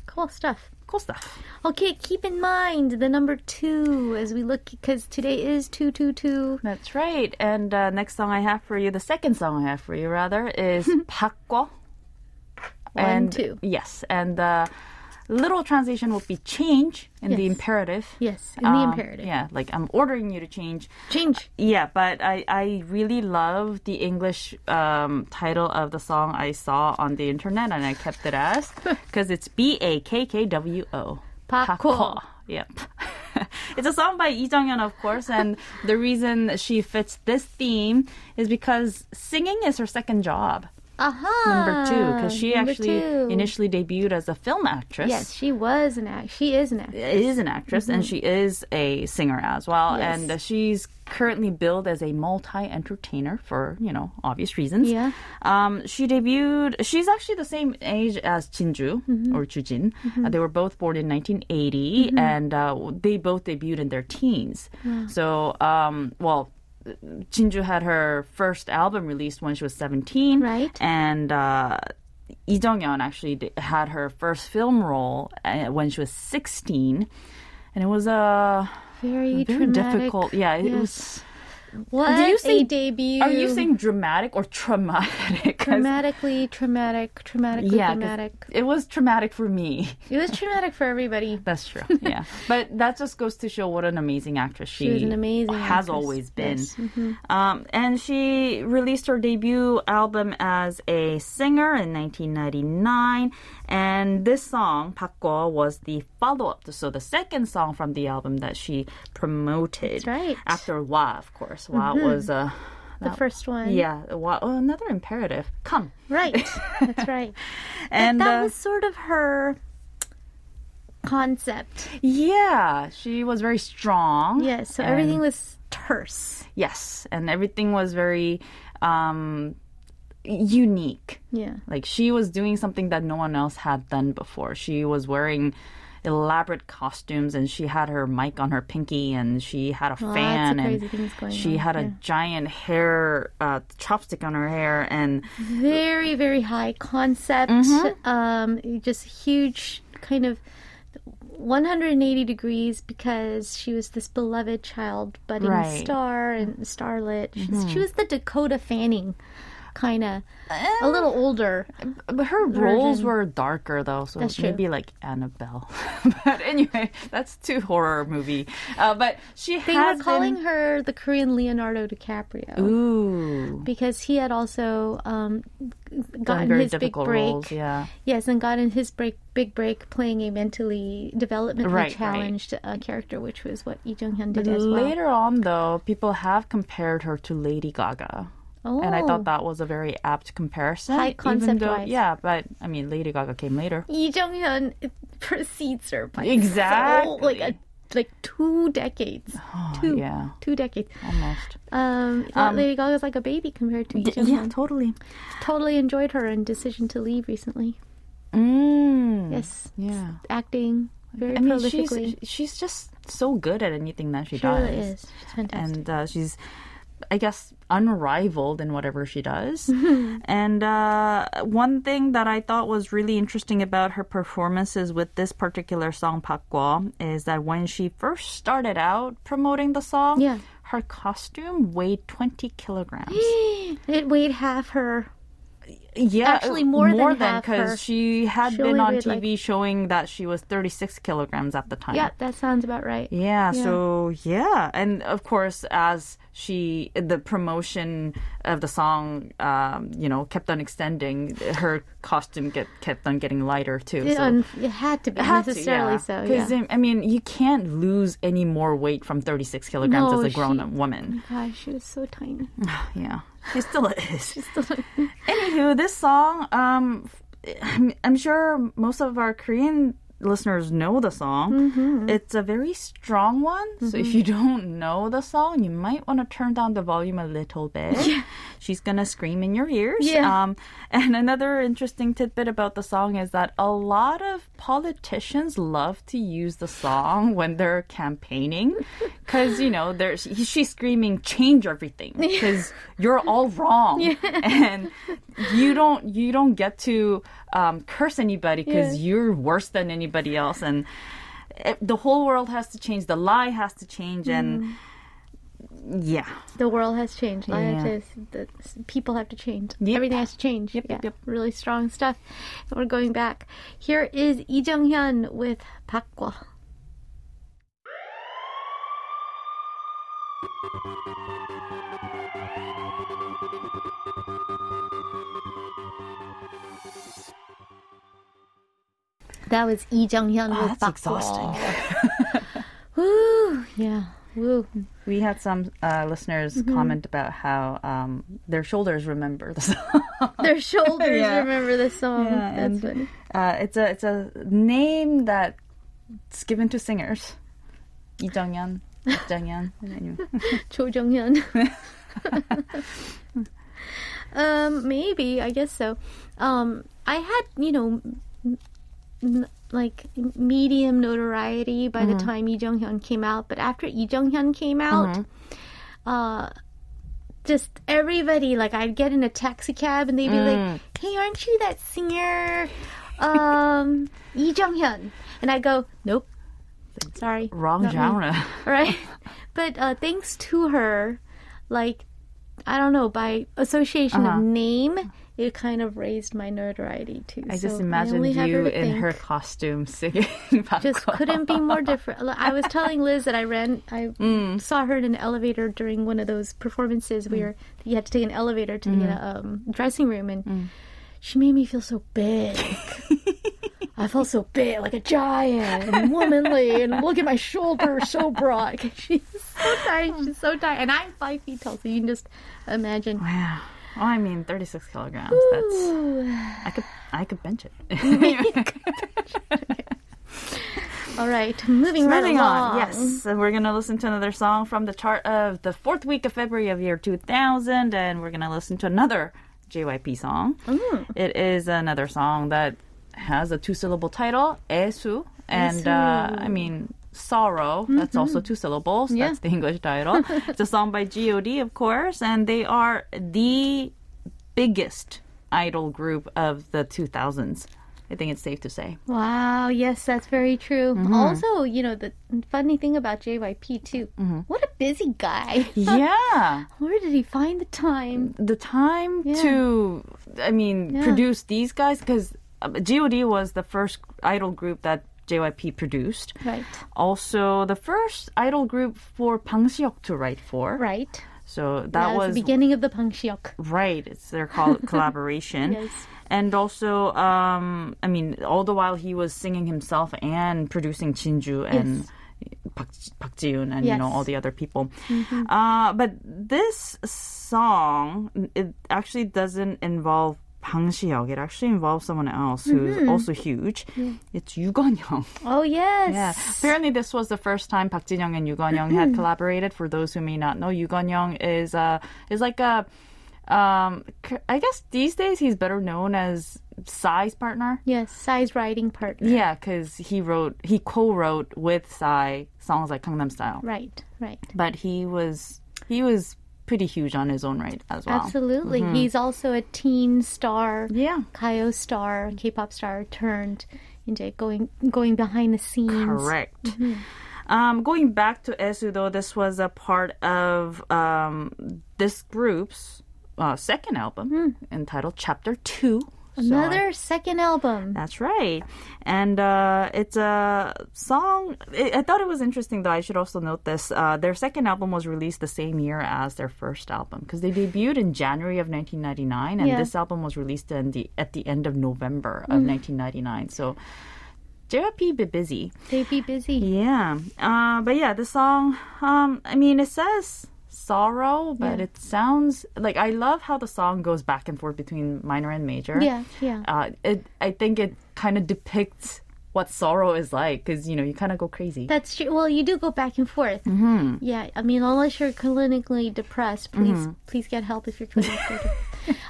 cool stuff. Cool stuff. Okay, keep in mind the number two as we look, because today is two two two. That's right. And uh, next song I have for you, the second song I have for you, rather, is 바꿔. One, and, two. Yes. And the uh, literal translation will be change in yes. the imperative. Yes, in um, the imperative. Yeah, like I'm ordering you to change. Change. Yeah, but I, I really love the English um, title of the song I saw on the internet, and I kept it as, because it's B A K K W O. Pakko. Yep. It's a song by Lee Jung-yeon, of course, and the reason she fits this theme is because singing is her second job. Uh-huh. Number two, because she Number actually two. initially debuted as a film actress. Yes, she was an act. She is an actress. Is an actress, mm-hmm. and she is a singer as well. Yes. And she's currently billed as a multi-entertainer for, you know, obvious reasons. Yeah. Um, she debuted, she's actually the same age as Jinju, mm-hmm. or Joo Jin. Mm-hmm. Uh, they were both born in nineteen eighty, mm-hmm. and uh, they both debuted in their teens. Wow. So, um, well... Jinju had her first album released when she was seventeen. Right. And uh, Lee Jung-yeon actually had her first film role when she was sixteen. And it was a very, very difficult. Yeah, yes. It was. What do you say, a debut. Are you saying dramatic or traumatic? Dramatically, traumatic, traumatically yeah, dramatic. It was traumatic for me. It was traumatic for everybody. That's true, yeah. But that just goes to show what an amazing actress she, she was an amazing has actress. always been. Yes. Mm-hmm. Um, and she released her debut album as a singer in nineteen ninety-nine. And this song, Pakko, was the follow-up. So the second song from the album that she promoted. That's right. After Wa, of course. Wow, mm-hmm. was uh, that, the first one. Yeah, wow, oh, another imperative. Come. Right, that's right. And but that uh, was sort of her concept. Yeah, she was very strong. Yes, yeah, so and everything was terse. Yes, and everything was very um, unique. Yeah. Like she was doing something that no one else had done before. She was wearing elaborate costumes, and she had her mic on her pinky, and she had a Lots fan, of crazy and things going she on. had yeah. a giant hair uh, chopstick on her hair, and very, very high concept, mm-hmm. um, just huge, kind of one hundred eighty degrees, because she was this beloved child, budding right. star and starlet. Mm-hmm. She was the Dakota Fanning. Kind of a little older, but her version. roles were darker though, so maybe like Annabelle. But anyway, that's too horror movie. Uh, but she they has were calling been... her the Korean Leonardo DiCaprio. Ooh, because he had also um, gotten his big break. Roles, yeah. Yes, and gotten his break, big break, playing a mentally developmentally right, challenged right. Uh, character, which was what Lee Jung-hyun did but as well. Later on, though, people have compared her to Lady Gaga. Oh. And I thought that was a very apt comparison. High concept-wise. Yeah, but, I mean, Lady Gaga came later. Lee Jung-hyun precedes her by exactly. so, like, a, like two decades. Oh, two, yeah. Two decades. Almost. Um, um, Lady Gaga's like a baby compared to Lee Jung-hyun. Yeah, totally. Totally enjoyed her in Decision to Leave recently. Mm, yes. Yeah. Acting very I mean, prolifically. She's, she's just so good at anything that she, she does. She really is. She's fantastic. And uh, she's... I guess, unrivaled in whatever she does. Mm-hmm. And uh, one thing that I thought was really interesting about her performances with this particular song, Pakwa, is that when she first started out promoting the song, yeah. her costume weighed twenty kilograms. It weighed half her. Yeah, actually more, more than because she had she been on T V like... showing that she was thirty-six kilograms at the time. Yeah, that sounds about right. Yeah, yeah. So yeah, and of course, as she the promotion of the song, um, you know, kept on extending, her costume get, kept on getting lighter too. It, so. un- it had to be had necessarily to, yeah. so. Because yeah. I mean, you can't lose any more weight from thirty-six kilograms no, as a grown she, woman. Oh my gosh, she was so tiny. yeah. She still is. She still is. Anywho, this song, um, I'm, I'm sure most of our Korean listeners know the song. Mm-hmm. It's a very strong one. Mm-hmm. So if you don't know the song, you might want to turn down the volume a little bit. Yeah. She's going to scream in your ears. Yeah. Um, and another interesting tidbit about the song is that a lot of politicians love to use the song when they're campaigning because, you know, there's, she's screaming, change everything because you're all wrong. Yeah. And you don't, you don't get to um, curse anybody because yeah. you're worse than anybody else, and it, the whole world has to change, the lie has to change, and mm. yeah the world has changed yeah. have to, the people have to change, yep. everything has to change. Yep, yeah. yep, yep. Really strong stuff. And we're going back. Here is Lee Jung-hyun with Pakwa. That was Lee Jung-hyun oh, with Bakwa. That's exhausting. Woo! Yeah. Woo. We had some uh, listeners mm-hmm. comment about how um, their shoulders remember the song. Their shoulders yeah. remember the song. Yeah, That's and, funny. Uh, it's a it's a name that's given to singers. Lee Jonghyun, Jonghyun, Cho Jonghyun. Um, maybe I guess so. Um, I had you know. N- like medium notoriety by mm-hmm. the time Lee Jonghyun came out, but after Lee Jonghyun came out, mm-hmm. uh, just everybody, like I'd get in a taxi cab and they'd be mm. like, "Hey, aren't you that singer, um, Lee Jonghyun?" And I go, "Nope, sorry, wrong genre." Me. Right? But uh, thanks to her, like I don't know, by association uh-huh. of name. It kind of raised my notoriety too. I so just imagined I you her in think. her costume singing. Just couldn't be more different. I was telling Liz that I ran, I mm. saw her in an elevator during one of those performances mm. where you had to take an elevator to mm. the um, dressing room, and mm. she made me feel so big. I felt so big, like a giant and womanly, and look at my shoulder, so broad. She's so tight. She's so tight, and I'm five feet tall, so you can just imagine. Wow. Oh, I mean, thirty-six kilograms. That's I could I could bench it. Okay. All right, moving so right moving along. on. Yes, so we're gonna listen to another song from the chart of the fourth week of February of year two thousand, and we're gonna listen to another J Y P song. Mm. It is another song that has a two-syllable title, Esu, and uh, I mean. Sorrow, that's mm-hmm. also two syllables. Yeah. That's the English title. It's a song by G O D, of course, and they are the biggest idol group of the two thousands. I think it's safe to say. Wow, yes, that's very true. Mm-hmm. Also, you know, the funny thing about J Y P, too, mm-hmm. what a busy guy. Yeah. Where did he find the time? The time yeah. to, I mean, yeah. produce these guys, because G O D was the first idol group that J Y P produced. Right. Also, the first idol group for Bang Si-hyuk to write for. Right. So that, that was, was the beginning of the Bang Si-hyuk. Right. It's their col- collaboration. Yes. And also, um, I mean, all the while he was singing himself and producing Jinju and yes. Park, Park Ji-yoon and yes. you know all the other people. Mm-hmm. Uh, but this song, it actually doesn't involve Bang Si-hyuk. It actually involves someone else who's mm-hmm. also huge. Yeah. It's Yoo Geon-young. Oh, yes. Yeah. Apparently, this was the first time Park Jin-young and Yoo Geon-young mm-hmm. had collaborated. For those who may not know, Yoo Geon-young is, uh, is like a... Um, I guess these days he's better known as Psy's partner. Yes, Psy's writing partner. Yeah, because he wrote, he co-wrote with Psy songs like Gangnam Style. Right, right. But he was... He was... pretty huge on his own right as well. Absolutely. Mm-hmm. He's also a teen star, yeah. Kayo star, K-pop star turned into going going behind the scenes. Correct. Mm-hmm. Um, going back to Esu, though, this was a part of um, this group's uh, second album mm. entitled Chapter two. Another so, second album. That's right. And uh, it's a song. It, I thought it was interesting, though. I should also note this. Uh, their second album was released the same year as their first album because they debuted in January of nineteen ninety-nine, and yeah. this album was released in the, at the end of November of mm. nineteen ninety-nine. So J Y P be busy. They be busy. Yeah. Uh, but yeah, the song, um, I mean, it says... sorrow, but yeah. it sounds like I love how the song goes back and forth between minor and major. Yeah, yeah. Uh, it, I think it kind of depicts what sorrow is like because you know you kind of go crazy. That's true. Well, you do go back and forth. Mm-hmm. Yeah, I mean, unless you're clinically depressed, please, mm-hmm. please get help if you're clinically depressed.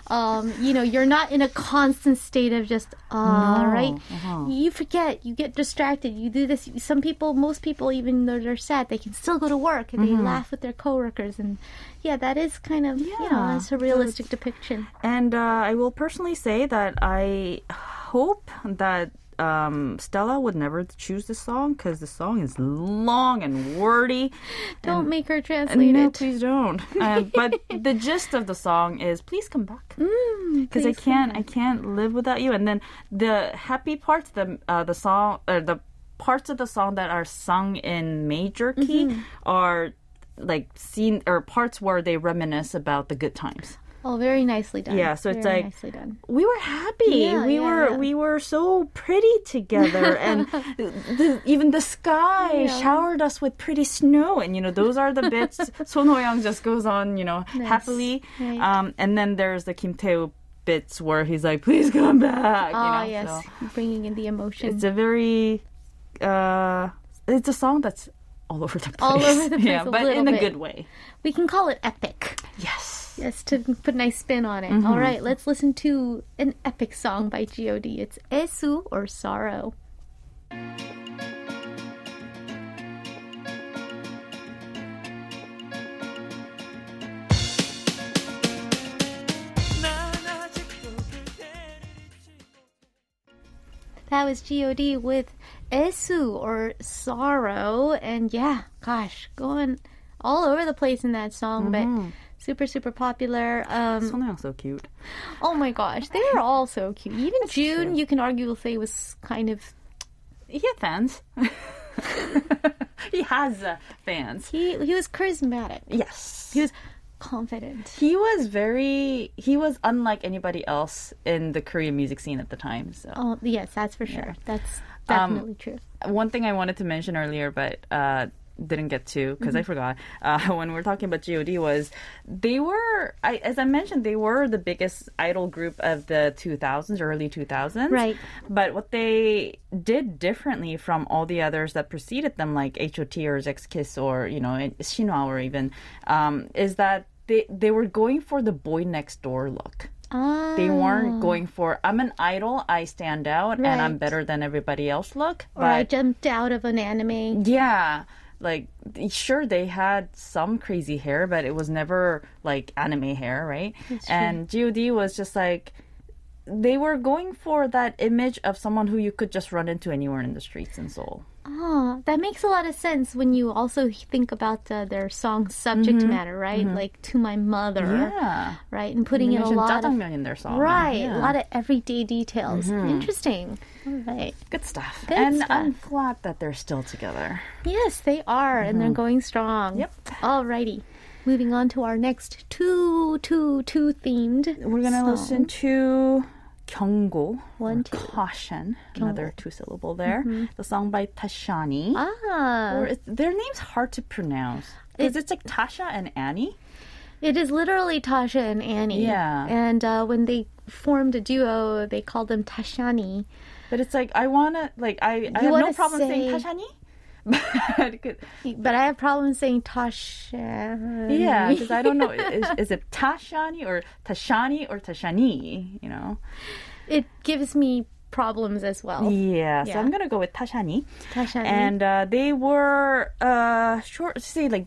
Um, you know, you're not in a constant state of just all uh, no. right. Uh-huh. You forget, you get distracted, you do this. Some people, most people, even though they're sad, they can still go to work and mm-hmm. they laugh with their coworkers and. Yeah, that is kind of, yeah. you know, a surrealistic depiction. And uh, I will personally say that I hope that um, Stella would never choose this song because the song is long and wordy. Don't and, make her translate no, it. No, please don't. Uh, but the gist of the song is, please come back. Because mm, I can't, I can't live without you. And then the happy parts, the uh, the song, uh, the parts of the song that are sung in major key mm-hmm. are. Like scene or parts where they reminisce about the good times. Oh, very nicely done. Yeah, so very it's like nicely done. We were happy. Yeah, we yeah, were yeah. we were so pretty together, and the, the, even the sky yeah. showered us with pretty snow. And you know, those are the bits. Son Ho-young just goes on, you know, nice. happily. Right. Um, and then there's the Kim Tae-woo bits where he's like, "Please come back." Ah, you know, yes, so bringing in the emotion. It's a very, uh, it's a song that's all over the place. All over the place, yeah, a but in a bit. good way. We can call it epic. Yes. Yes, to put a nice spin on it. Mm-hmm. All right, let's listen to an epic song by G O D. It's Esu or Sorrow. That was G O D with Esu or Sorrow, and yeah, gosh, going all over the place in that song, mm-hmm. but super, super popular. Um, Son Ho-young's so cute. Oh my gosh, they are all so cute. Even That's June, true. You can argue say was kind of. He had fans. He has uh, fans. He he was charismatic. Yes, he was confident. He was very. He was unlike anybody else in the Korean music scene at the time. So. Oh yes, that's for sure. Yeah. That's. Definitely um, true. One thing I wanted to mention earlier, but uh, didn't get to because mm-hmm. I forgot. Uh, when we were talking about G O D, was they were, I, as I mentioned, they were the biggest idol group of the two thousands, early two thousands. Right. But what they did differently from all the others that preceded them, like H O T or X-Kiss or you know Shinhwa or even, um, is that they they were going for the boy next door look. Oh. They weren't going for, I'm an idol, I stand out, right. and I'm better than everybody else look. Or but, I jumped out of an anime. Yeah. Like, sure, they had some crazy hair, but it was never, like, anime hair, right? That's and true. G O D was just like, they were going for that image of someone who you could just run into anywhere in the streets in Seoul. Oh, that makes a lot of sense when you also think about uh, their song subject mm-hmm. matter, right? Mm-hmm. Like To My Mother, yeah, right, and putting in a lot of in their song, right, yeah. a lot of everyday details. Mm-hmm. Interesting, all right, good stuff. Good and stuff. I'm glad that they're still together. Yes, they are, mm-hmm. and they're going strong. Yep. Alrighty, moving on to our next two, two, two themed. We're gonna song. listen to. 경고, one, two. Caution, 경고. Another two syllable there. Mm-hmm. The song by Tashani. Ah. Or their name's hard to pronounce. It's, it's like Tasha and Annie. It is literally Tasha and Annie. Yeah. And uh, when they formed a duo, they called them Tashani. But it's like, I want to, like, I, I have no problem say, saying Tashani. But, but I have problems saying Tashani. Yeah, because I don't know. Is, is it Tashani or Tashani or Tashani? You know, it gives me problems as well. Yeah, yeah. So I'm gonna go with Tashani. Tashani, and uh, they were uh, short. Say like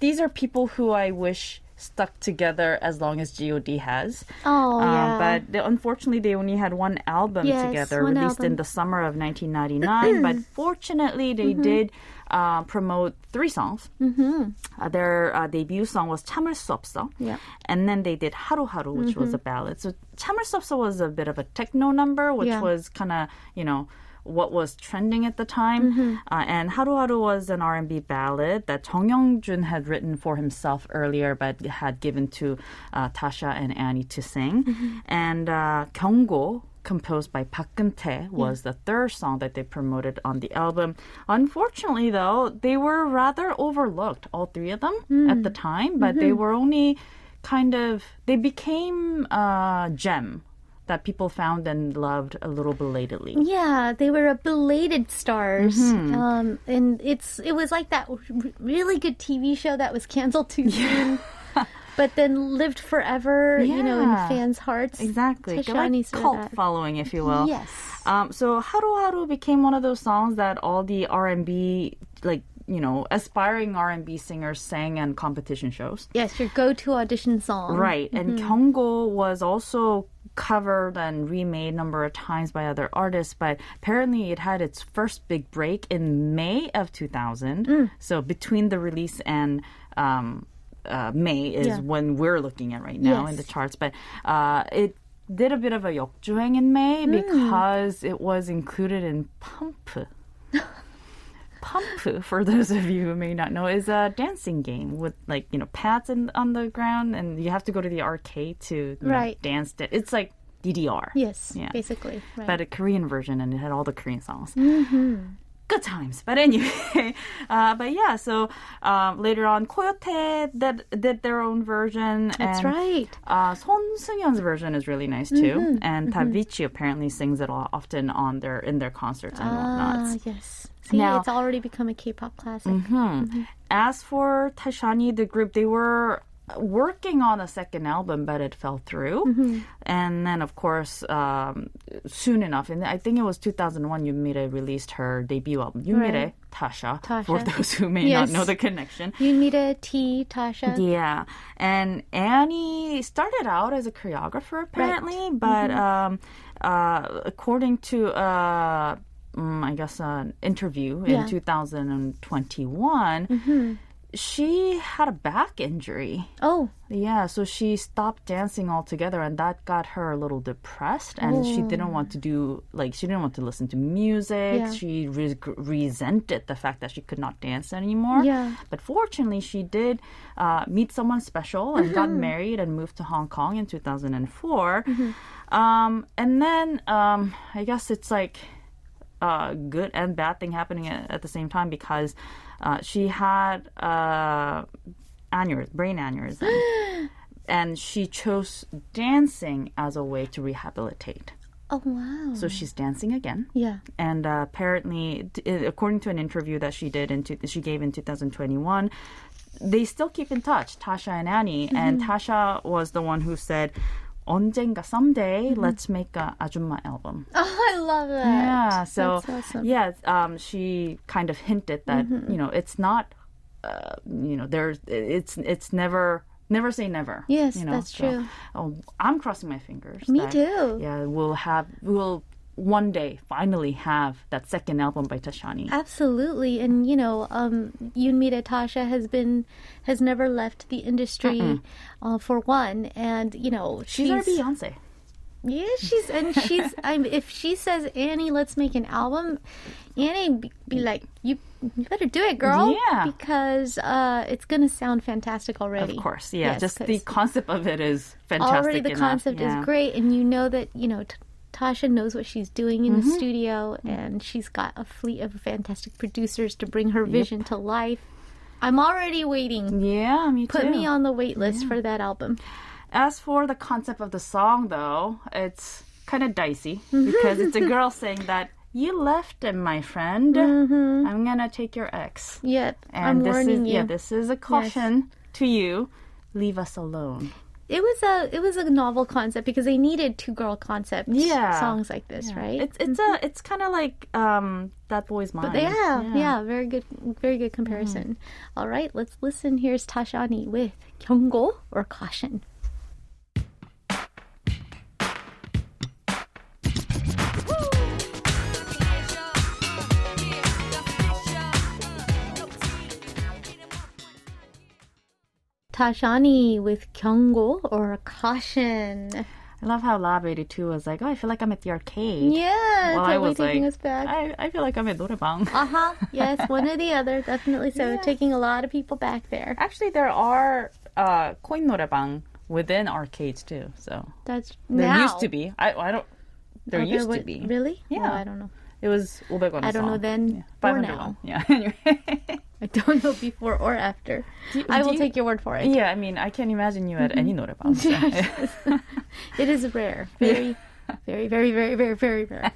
these are people who I wish stuck together as long as G O D has. Oh, um, yeah. But they, unfortunately, they only had one album yes, together, one released album. in the summer of nineteen ninety-nine. But fortunately, they mm-hmm. did uh, promote three songs. Mm-hmm. Uh, their uh, debut song was 참을 수 없어. Yeah. And then they did 하루하루, which mm-hmm. was a ballad. So 참을 수 없어 was a bit of a techno number, which yeah. was kind of, you know, what was trending at the time. Mm-hmm. Uh, and 하루하루 was an R and B ballad that Jung Young-jun had written for himself earlier but had given to uh, Tasha and Annie to sing. Mm-hmm. And uh, 경고, composed by Park Geun-tae, was yeah. the third song that they promoted on the album. Unfortunately, though, they were rather overlooked, all three of them, mm. at the time, but mm-hmm. they were only kind of... They became a gem that people found and loved a little belatedly. Yeah, they were a belated stars. Mm-hmm. Um, and it's it was like that r- really good T V show that was canceled too soon, yeah. but then lived forever, yeah. you know, in fans' hearts. Exactly. Like cult that. following, if you will. Yes. Um, so 하루하루 became one of those songs that all the R and B, like, you know, aspiring R and B singers sang in competition shows. Yes, your go-to audition song. Right, mm-hmm. and 경고 was also covered and remade a number of times by other artists, but apparently it had its first big break in May of two thousand. Mm. So between the release and um, uh, May is yeah. when we're looking at right now yes. in the charts. But uh, it did a bit of a 역주행 in May mm. because it was included in Pump. Hanpu, for those of you who may not know, is a dancing game with, like, you know, pads in, on the ground, and you have to go to the arcade to you right. know, dance. Da- it's like D D R. Yes, yeah. basically. Right. But a Korean version, and it had all the Korean songs. Mm-hmm. Good times. But anyway, uh, but yeah, so uh, later on, Koyote did, did their own version. That's and, right. Uh, Son Seung-yeon's version is really nice too. Mm-hmm. And mm-hmm. Tavichi apparently sings it all, often on their in their concerts and whatnot. Ah, yes. See, now, it's already become a K-pop classic. Mm-hmm. Mm-hmm. As for Taeshani, the group, they were working on a second album, but it fell through. Mm-hmm. And then, of course, um, soon enough, and I think it was two thousand one, Yunmire released her debut album. Yunmire, right. Tasha, Tasha, for those who may yes. not know the connection. Yunmire, T, Tasha. Yeah. And Annie started out as a choreographer, apparently, right. but mm-hmm. um, uh, according to... Uh, Um, I guess, an interview yeah. in two thousand twenty-one, mm-hmm. she had a back injury. Oh. Yeah, so she stopped dancing altogether, and that got her a little depressed, and oh. she didn't want to do, like, she didn't want to listen to music. Yeah. She re- resented the fact that she could not dance anymore. Yeah. But fortunately, she did uh, meet someone special and mm-hmm. got married and moved to Hong Kong in two thousand four. Mm-hmm. Um, and then, um, I guess it's like... Uh, good and bad thing happening at, at the same time, because uh, she had uh, aneurysm, brain aneurysm, and she chose dancing as a way to rehabilitate. Oh, wow. So she's dancing again. Yeah. And uh, apparently, t- according to an interview that she did, in t- she gave in two thousand twenty-one, they still keep in touch, Tasha and Annie, mm-hmm. and Tasha was the one who said, 언젠가, someday, mm-hmm. let's make an Ajumma album. Oh, I love it. Yeah, so, that's awesome. Yeah, um, she kind of hinted that, mm-hmm. you know, it's not, uh, you know, there's, it's, it's never, never say never. Yes, you know, that's so, true. Um, I'm crossing my fingers. Me that, too. Yeah, we'll have, we'll one day finally have that second album by Taeshani. Absolutely. And, you know, um, Yunmire Tasha has been, has never left the industry uh, for one. And, you know, she's, she's our Beyonce. Yeah, she's, and she's, I'm, if she says, Annie, let's make an album, Annie be, be like, you, you better do it, girl. Yeah. Because uh, it's going to sound fantastic already. Of course, yeah. Yes, just the concept of it is fantastic. Already the enough. concept yeah. is great. And you know that, you know, t- Tasha knows what she's doing in mm-hmm. the studio, and she's got a fleet of fantastic producers to bring her vision yep. to life. I'm already waiting. Yeah, me Put too. Put me on the wait list yeah. for that album. As for the concept of the song, though, it's kind of dicey because it's a girl saying that, you left him, my friend. Mm-hmm. I'm going to take your ex. Yep, and I'm this warning is, you. Yeah, this is a caution yes. to you. Leave us alone. It was a it was a novel concept because they needed two girl concept yeah. songs like this, yeah. right? It's it's mm-hmm. a it's kind of like um, That Boy's Mine. But yeah, yeah, yeah, very good, very good comparison. Mm. All right, let's listen. Here's Taeshani with 경고 or caution. Taeshani with 경고 or caution. I love how Lab eighty-two was like, oh, I feel like I'm at the arcade. Yeah, well, totally I was taking like, us back. I, I feel like I'm at 노래방. Uh-huh, yes, one or the other, definitely so. Yeah. Taking a lot of people back there. Actually, there are uh, coin 노래방 within arcades too, so. That's There now. used to be. I, I don't, there okay, used what, to be. Really? Yeah. Oh, I don't know. It was five hundred won. I don't know then yeah. or now. Yeah, anyway. I don't know before or after. You, I will you, take your word for it. Yeah, I mean, I can't imagine you at mm-hmm. any norebang. So. Yes. It is rare. Very, very, very, very, very, very rare.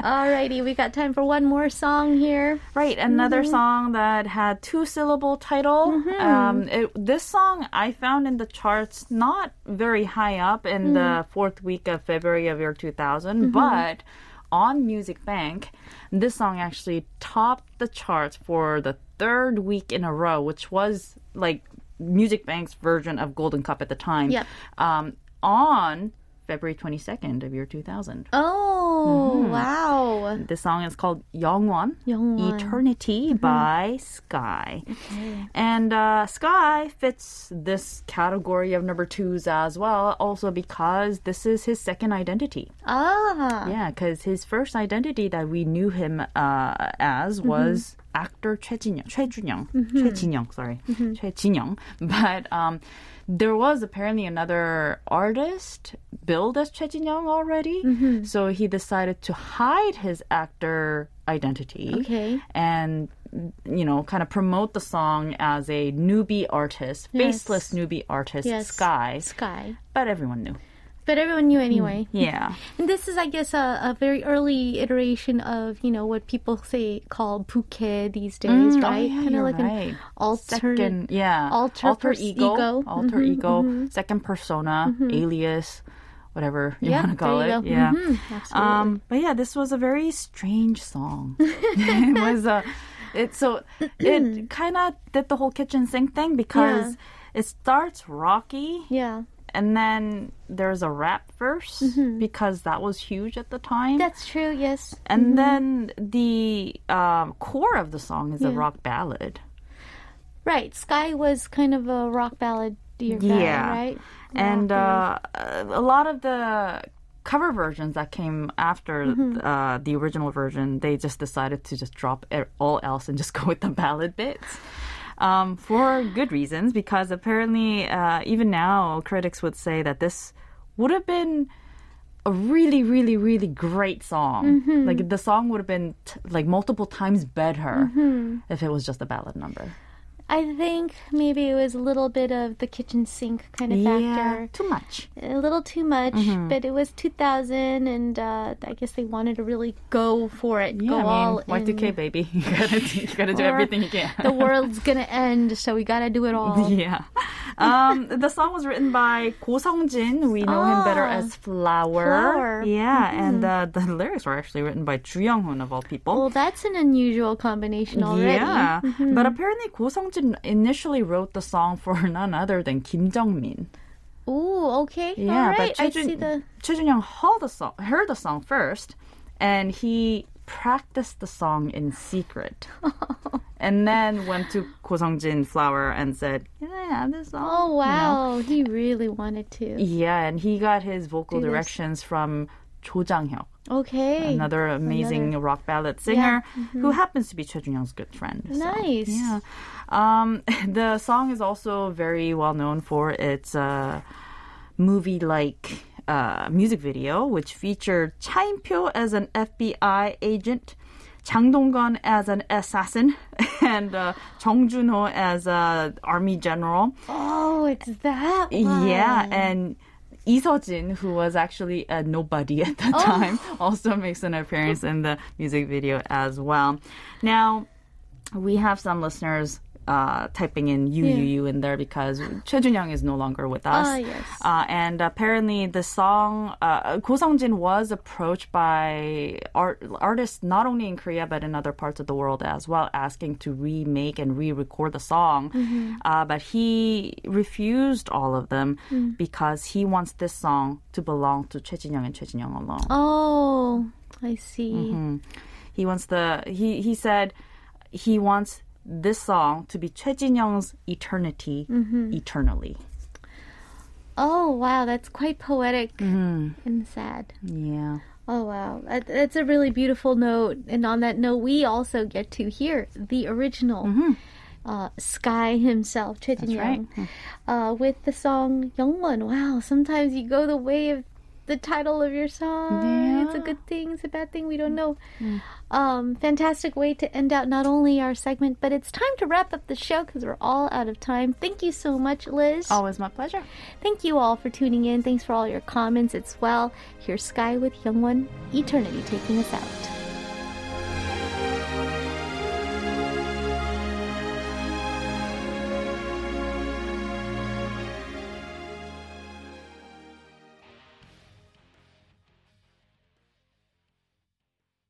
Alrighty, we got time for one more song here. Right, another mm-hmm. song that had two-syllable title. Mm-hmm. Um, it, this song I found in the charts not very high up in mm-hmm. the fourth week of February of year two thousand, mm-hmm. but... on Music Bank, this song actually topped the charts for the third week in a row, which was like Music Bank's version of Golden Cup at the time. Yep. Um, on February twenty-second of year two thousand. Oh, mm-hmm. wow. The song is called Yeongwon, Eternity mm-hmm. by Sky. Okay. And uh, Sky fits this category of number twos as well, also because this is his second identity. Ah. Yeah, because his first identity that we knew him uh, as was... Mm-hmm. actor Choi Jin-young, Choi Jin-young, Choi Jin-young, sorry, mm-hmm. Choi Jin-young. But um, there was apparently another artist billed as Choi Jin-young already, mm-hmm. so he decided to hide his actor identity okay. and, you know, kind of promote the song as a newbie artist, yes. faceless newbie artist, yes. Sky. Sky. But everyone knew. But everyone knew anyway. Yeah. And this is, I guess, a, a very early iteration of, you know, what people say, call bouquet these days, mm, right? Oh, yeah, kind of like right. an alter, second, yeah. alter, alter pers- ego. ego. Alter mm-hmm, ego, mm-hmm. second persona, mm-hmm. alias, whatever you yeah, want to call it. Go. Yeah. Mm-hmm, absolutely. Um, but yeah, this was a very strange song. It was a, it, so it kind of did the whole kitchen sink thing because yeah. it starts rocky. Yeah. And then there's a rap verse mm-hmm. because that was huge at the time. That's true, yes. And mm-hmm. then the um, core of the song is yeah. a rock ballad. Right. Sky was kind of a rock ballad, yeah. ballad, right? And uh, a lot of the cover versions that came after mm-hmm. uh, the original version, they just decided to just drop all else and just go with the ballad bits. Um, for good reasons, because apparently uh, even now critics would say that this would have been a really, really, really great song. Mm-hmm. Like the song would have been t- like multiple times better mm-hmm. if it was just a ballad number. I think maybe it was a little bit of the kitchen sink kind of yeah, factor. Too much. A little too much, mm-hmm. but it was two thousand, and uh, I guess they wanted to really go for it. Yeah, go I mean, all Y two K, in. Baby. You gotta, you gotta do everything you can. The world's gonna end, so we gotta do it all. Yeah. Um, the song was written by Go Seongjin. We know ah, him better as Flower. Flower. Yeah, mm-hmm. and uh, the lyrics were actually written by Joo Young-hoon, of all people. Well, that's an unusual combination already. Yeah, mm-hmm. but apparently Go Seongjin initially wrote the song for none other than Kim Jong-min. Oh, okay. Yeah, all right. But Choi Jin-young heard the song, heard the song first, and he practiced the song in secret. And then went to Go Seongjin Flower and said, "Can I have this song?" Oh, wow. You know? He really wanted to. Yeah, and he got his vocal Do directions this. from Cho Jang-hyuk. Okay. Another amazing Another. rock ballad singer yeah. mm-hmm. who happens to be Choi Jin-young's good friend. So. Nice. Yeah. Um, the song is also very well known for its uh, movie-like uh, music video, which featured Cha In-pyo as an F B I agent, Jang Dong-gun as an assassin, and uh, Jung Jun-ho as an army general. Oh, it's that one. Yeah, and... Lee Seo-jin, who was actually a nobody at the oh. time, also makes an appearance in the music video as well. Now, we have some listeners uh, typing in "you, yeah. you, you" in there because Choi Jin-young is no longer with us. Uh, yes. uh, and apparently the song, uh, Go Seongjin was approached by art- artists not only in Korea but in other parts of the world as well, asking to remake and re-record the song. Mm-hmm. Uh, but he refused all of them mm. because he wants this song to belong to Choi Jin-young and Choi Jin-young alone. Oh, I see. Mm-hmm. He wants the, he, he said he wants this song to be Choi Jin-young's eternity, mm-hmm. eternally. Oh, wow. That's quite poetic mm-hmm. and sad. Yeah. Oh, wow. That's a really beautiful note. And on that note, we also get to hear the original mm-hmm. uh, Sky himself, Choi Jin-young, right. uh, with the song Yeongwon. Wow. Sometimes you go the way of the title of your song. Yeah. It's a good thing, it's a bad thing, we don't know. Mm. Um, fantastic way to end out not only our segment, but it's time to wrap up the show because we're all out of time. Thank you so much, Liz. Always my pleasure. Thank you all for tuning in. Thanks for all your comments as well. Here's Sky with Yeongwon, Eternity taking us out.